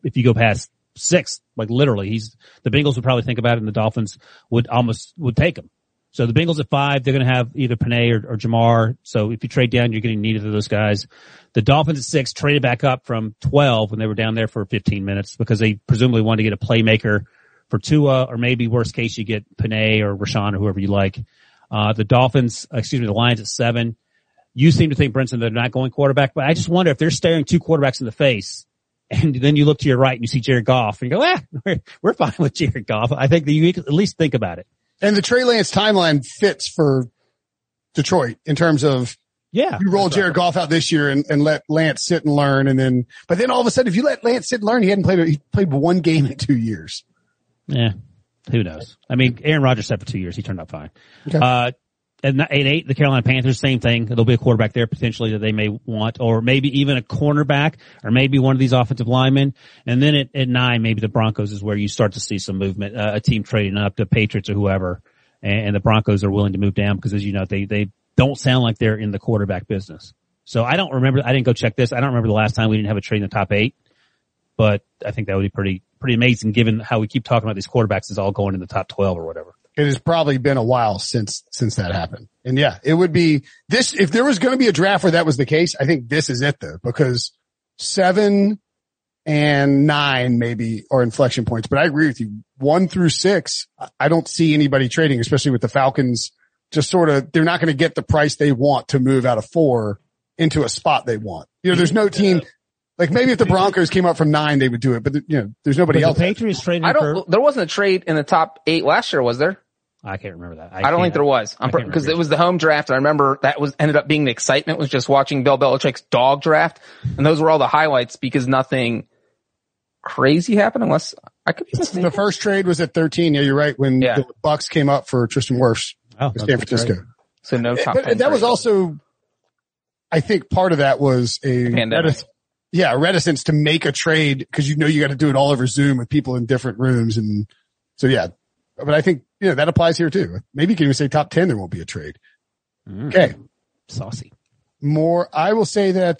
if you go past 6, like literally, the Bengals would probably think about it, and the Dolphins would take him. So the Bengals at 5, they're going to have either Penei or Ja'Marr. So if you trade down, you're getting neither of those guys. The Dolphins at 6 traded back up from 12 when they were down there for 15 minutes because they presumably wanted to get a playmaker for Tua, or maybe worst case, you get Penei or Rashawn or whoever you like. The Lions at 7. You seem to think, Brinson, they're not going quarterback, but I just wonder if they're staring 2 quarterbacks in the face. And then you look to your right and you see Jared Goff and you go, we're fine with Jared Goff. I think that you at least think about it. And the Trey Lance timeline fits for Detroit in terms of, you roll Jared Goff out this year and let Lance sit and learn. But then all of a sudden, if you let Lance sit and learn, he played 1 game in 2 years. Yeah. Who knows? I mean, Aaron Rodgers sat for 2 years. He turned out fine. Okay. And 8, the Carolina Panthers, same thing. There'll be a quarterback there potentially that they may want, or maybe even a cornerback, or maybe one of these offensive linemen. And then at 9, maybe the Broncos is where you start to see some movement, a team trading up to Patriots or whoever. And the Broncos are willing to move down because, as you know, they don't sound like they're in the quarterback business. So I don't remember. I didn't go check this. I don't remember the last time we didn't have a trade in the top 8, but I think that would be pretty amazing given how we keep talking about these quarterbacks is all going in the top 12 or whatever. It has probably been a while since that happened. And yeah, it would be this, if there was going to be a draft where that was the case, I think this is it though, because 7 and 9 maybe are inflection points. But I agree with you. 1 through 6, I don't see anybody trading, especially with the Falcons just sort of, they're not going to get the price they want to move out of 4 into a spot they want. You know, there's no team. Like maybe if the Broncos came up from 9, they would do it, but you know, there's nobody else. The Patriots traded. There wasn't a trade in the top 8 last year, was there? I can't remember that. I don't think there was. Because it was the home draft. I remember that was ended up being the excitement was just watching Bill Belichick's dog draft. And those were all the highlights because nothing crazy happened unless I could be mistaken. The first trade was at 13. Yeah, you're right. When the Bucks came up for Tristan Wirfs for San Francisco. Right. So no top 10. That was also, I think part of that was a reticence to make a trade because you got to do it all over Zoom with people in different rooms. And so, but I think, that applies here too. Maybe you can even say top 10, there won't be a trade. Okay. Saucy. I will say that,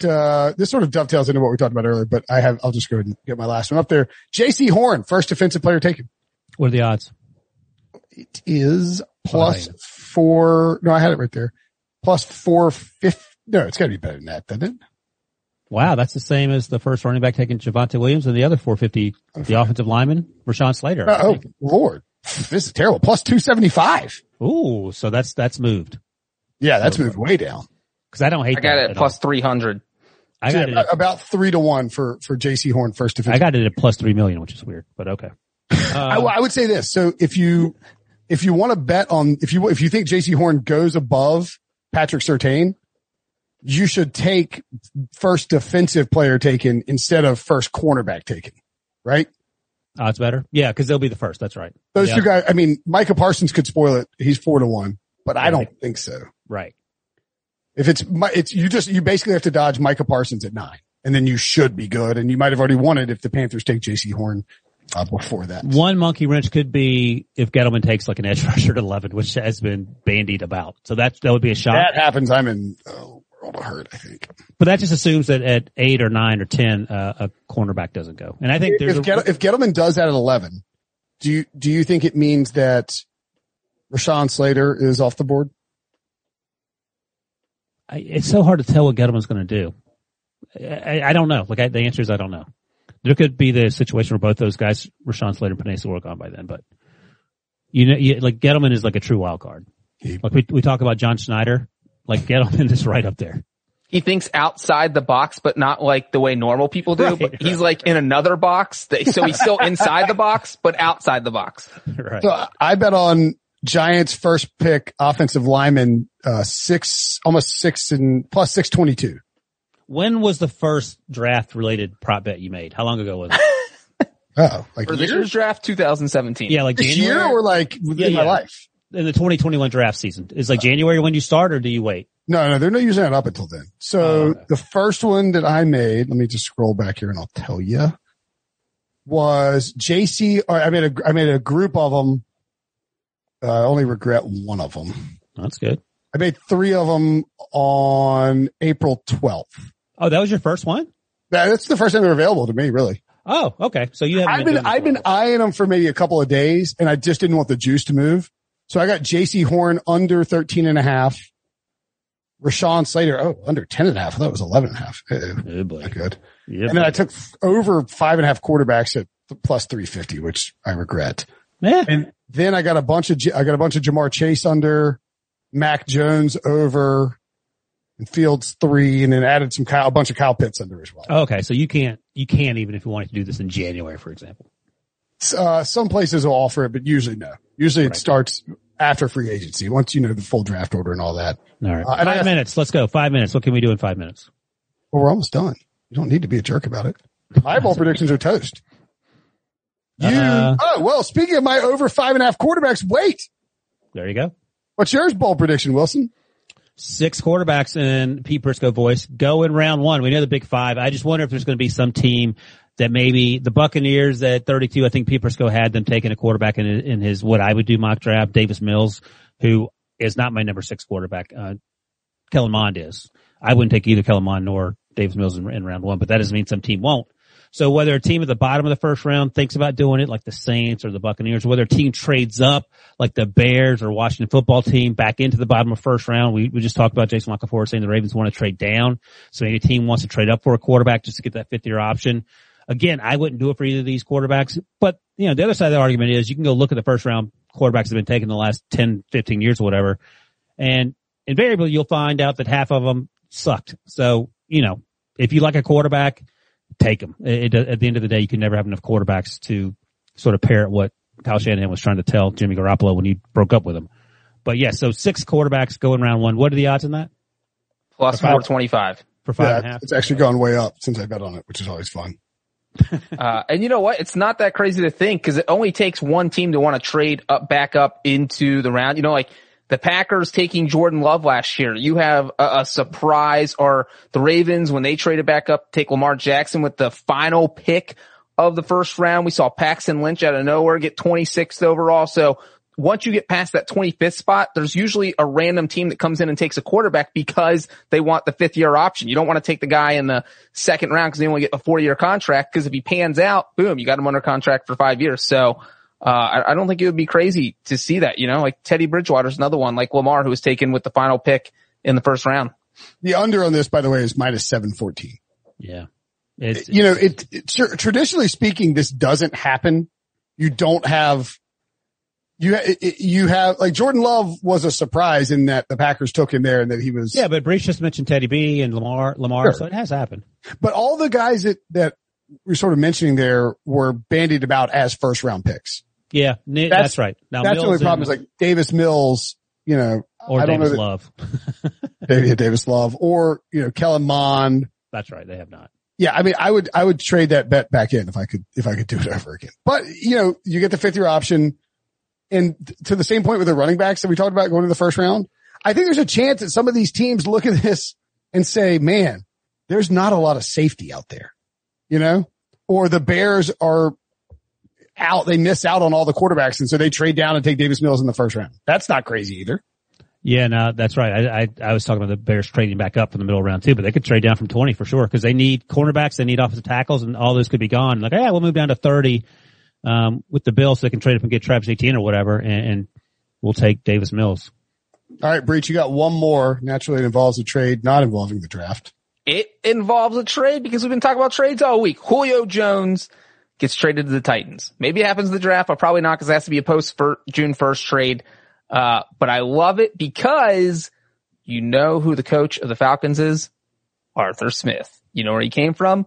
this sort of dovetails into what we talked about earlier, but I'll just go ahead and get my last one up there. JC Horn, first defensive player taken. What are the odds? It is plus four. No, I had it right there. Plus 450. No, it's gotta be better than that, doesn't it? Wow. That's the same as the first running back taking Javonte Williams and the other 450, the offensive lineman, Rashawn Slater. Oh, Lord. This is terrible. Plus 275. Ooh, so that's moved. Yeah, that's moved way down. Because I don't hate that. I got it at plus 300. I got it about 3-1 for JC Horn first defense. I got it at plus 3 million, which is weird, but okay. I would say this. So if you want to bet on if you think JC Horn goes above Patrick Surtain, you should take first defensive player taken instead of first cornerback taken, right? It's better. Yeah, because they'll be the first. That's right. Those two guys. I mean, Micah Parsons could spoil it. He's 4-1, but I don't think so. Right. If you basically have to dodge Micah Parsons at 9, and then you should be good. And you might have already won it if the Panthers take J.C. Horn before that. One monkey wrench could be if Gettleman takes like an edge rusher at 11, which has been bandied about. So that would be a shot. If that happens, I'm in world of hurt, I think. But that just assumes that at 8 or 9 or 10, a cornerback doesn't go. And I think if Gettleman does that at 11, do you think it means that Rashawn Slater is off the board? It's so hard to tell what Gettleman's going to do. I don't know. The answer is I don't know. There could be the situation where both those guys, Rashawn Slater and Penei Sewell, are gone by then. But Gettleman is like a true wild card. Like we talk about John Schneider. Like Gettleman is right up there. He thinks outside the box, but not like the way normal people do. Right, but he's like in another box, so he's still inside the box, but outside the box. Right. So I bet on Giants first pick offensive lineman, almost six and plus 622. When was the first draft related prop bet you made? How long ago was it? For this year's draft, 2017. Yeah, like this January? Year or like within my life? In the 2021 draft season. Is like January when you start or do you wait? No, they're not using it up until then. So the first one that I made, let me just scroll back here and I'll tell you, was JC, or I made a group of them. I only regret one of them. That's good. I made 3 of them on April 12th. Oh, that was your first one? That's the first time they're available to me, really. Oh, okay. So you haven't I've been eyeing them for maybe a couple of days and I just didn't want the juice to move. So I got JC Horn under 13.5. Rashawn Slater, under 10.5. I thought it was 11.5. Oh, boy. Not good. Yep. And then I took over 5.5 quarterbacks at plus 350, which I regret. Yeah. And then I got a bunch of Ja'Marr Chase under, Mac Jones over, and Fields 3, and then added a bunch of Kyle Pitts under as well. Okay. So you can't even if you wanted to do this in January, for example. Some places will offer it, but usually no. Usually it starts after free agency, once you know the full draft order and all that. All right. 5 minutes. Let's go. 5 minutes. What can we do in 5 minutes? Well, we're almost done. You don't need to be a jerk about it. My bowl predictions are toast. Speaking of my over 5.5 quarterbacks, wait. There you go. What's your bowl prediction, Wilson? 6 quarterbacks in Pete Prisco voice go in round 1. We know the big 5. I just wonder if there's going to be some team that maybe the Buccaneers at 32, I think Pete Prisco had them taking a quarterback in his, what I would do mock draft, Davis Mills, who is not my number 6 quarterback. Kellen Mond is. I wouldn't take either Kellen Mond nor Davis Mills in round 1, but that doesn't mean some team won't. So whether a team at the bottom of the first round thinks about doing it like the Saints or the Buccaneers, or whether a team trades up like the Bears or Washington football team back into the bottom of first round, we just talked about Jason Lockefort saying the Ravens want to trade down. So maybe a team wants to trade up for a quarterback just to get that fifth-year option. Again, I wouldn't do it for either of these quarterbacks. But, the other side of the argument is you can go look at the first round quarterbacks that have been taken the last 10, 15 years or whatever. And invariably you'll find out that half of them sucked. So, if you like a quarterback, take them. At the end of the day, you can never have enough quarterbacks to sort of parrot what Kyle Shanahan was trying to tell Jimmy Garoppolo when he broke up with him. But yeah, so six quarterbacks go in round one. What are the odds on that? Plus 425. For five and a half. It's actually gone way up since I bet on it, which is always fun. And you know what? It's not that crazy to think because it only takes one team to want to trade up, back up into the round. You know, like the Packers taking Jordan Love last year. You have a surprise, or the Ravens when they traded back up, take Lamar Jackson with the final pick of the first round. We saw Paxton Lynch out of nowhere get 26th overall. So once you get past that 25th spot, there's usually a random team that comes in and takes a quarterback because they want the fifth-year option. You don't want to take the guy in the second round because they only get a four-year contract, because if he pans out, boom, you got him under contract for 5 years. So I don't think it would be crazy to see that, you know, like Teddy Bridgewater's another one, like Lamar, who was taken with the final pick in the first round. The under on this, by the way, is minus 714. Yeah. Traditionally speaking, this doesn't happen. You don't have... You have like Jordan Love was a surprise in that the Packers took him there and that he was. Yeah, but Breach just mentioned Teddy B and Lamar, sure. So it has happened. But all the guys that we're sort of mentioning there were bandied about as first round picks. Yeah, that's right. Now, that's Mills, the only problem is like Davis Mills, you know, or I don't Davis know that, Love, maybe a Davis Love, or you know, Kellen Mond. That's right. They have not. Yeah, I mean, I would trade that bet back in if I could do it over again. But you know, you get the 5th year option. And to the same point with the running backs that we talked about going to the first round, I think there's a chance that some of these teams look at this and say, man, there's not a lot of safety out there, you know, or the Bears are out. They miss out on all the quarterbacks. And so they trade down and take Davis Mills in the first round. That's not crazy either. Yeah, no, that's right. I was talking about the Bears trading back up in the middle round too, but they could trade down from 20 for sure. Cause they need cornerbacks. They need offensive tackles and all those could be gone. Like, yeah, we'll move down to 30. With the Bills, so they can trade up and get Travis Etienne or whatever, and we'll take Davis Mills. All right, Breach, you got one more. Naturally, it involves a trade, not involving the draft. It involves a trade because we've been talking about trades all week. Julio Jones gets traded to the Titans. Maybe it happens in the draft, but probably not because it has to be a June 1st trade. But I love it because you know who the coach of the Falcons is? Arthur Smith. You know where he came from?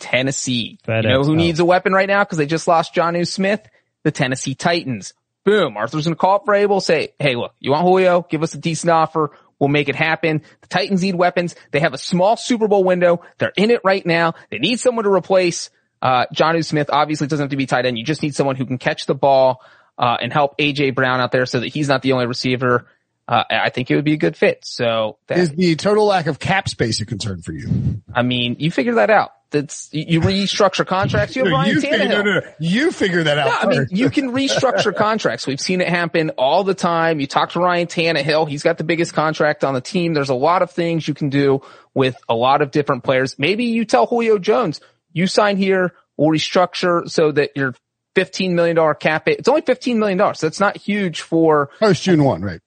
Tennessee. FedEx, you know who needs a weapon right now because they just lost Jonnu Smith? The Tennessee Titans. Boom. Arthur's going to call up for Abel, say, hey, look, you want Julio? Give us a decent offer. We'll make it happen. The Titans need weapons. They have a small Super Bowl window. They're in it right now. They need someone to replace Jonnu Smith. Obviously, it doesn't have to be tight end. You just need someone who can catch the ball and help A.J. Brown out there so that he's not the only receiver. I think it would be a good fit. So that is the total lack of cap space a concern for you? I mean, you figure that out. That's you restructure contracts. You have Ryan Tannehill. You figure that out. No, I mean, you can restructure contracts. We've seen it happen all the time. You talk to Ryan Tannehill. He's got the biggest contract on the team. There's a lot of things you can do with a lot of different players. Maybe you tell Julio Jones, you sign here, we'll restructure so that your $15 million cap. It's only $15 million. So that's not huge for June 1, right?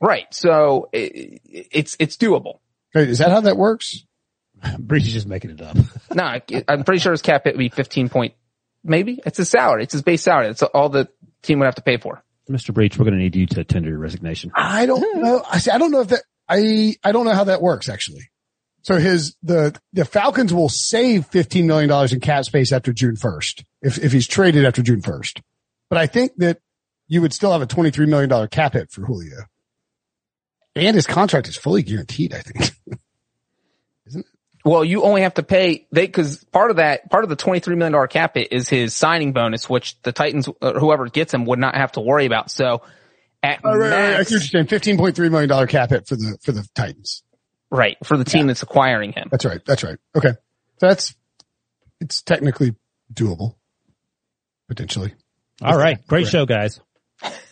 Right. So it's doable. Wait, is that how that works? Breach is just making it up. No, I'm pretty sure his cap hit would be 15 point. Maybe it's his salary. It's his base salary. It's all the team would have to pay for. Mr. Breach, we're going to need you to tender your resignation. I don't know. I don't know if that, I don't know how that works actually. So the Falcons will save $15 million in cap space after June 1st. If he's traded after June 1st, but I think that you would still have a $23 million cap hit for Julio, and his contract is fully guaranteed, I think. Isn't it? Well, you only have to pay because part of the $23 million cap hit is his signing bonus, which the Titans or whoever gets him would not have to worry about. So at max, I understand $15.3 million cap hit for the Titans. Right. For the team that's acquiring him. That's right. That's right. Okay. So it's technically doable. Potentially. All right. Great show, guys.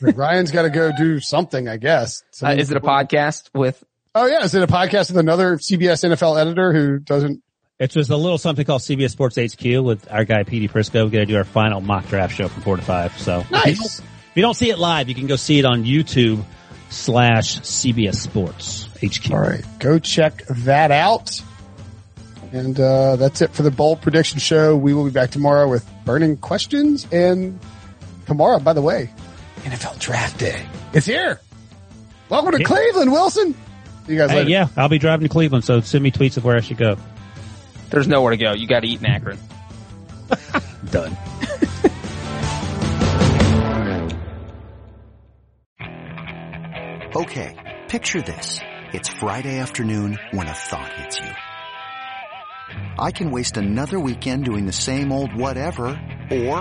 Ryan's got to go do something, I guess. Is it a podcast with? Oh yeah, is it a podcast with another CBS NFL editor who doesn't? It's just a little something called CBS Sports HQ with our guy Pete Prisco. We're going to do our final mock draft show from 4 to 5. So nice. If you don't see it live, you can go see it on YouTube/CBS Sports HQ. All right, go check that out. And that's it for the bold prediction show. We will be back tomorrow with burning questions. And tomorrow, by the way, NFL Draft Day. It's here. Welcome to Cleveland, Wilson. See you guys later. Yeah, I'll be driving to Cleveland, so send me tweets of where I should go. There's nowhere to go. You got to eat in Akron. Done. Okay, picture this. It's Friday afternoon when a thought hits you. I can waste another weekend doing the same old whatever, or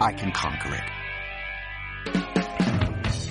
I can conquer it.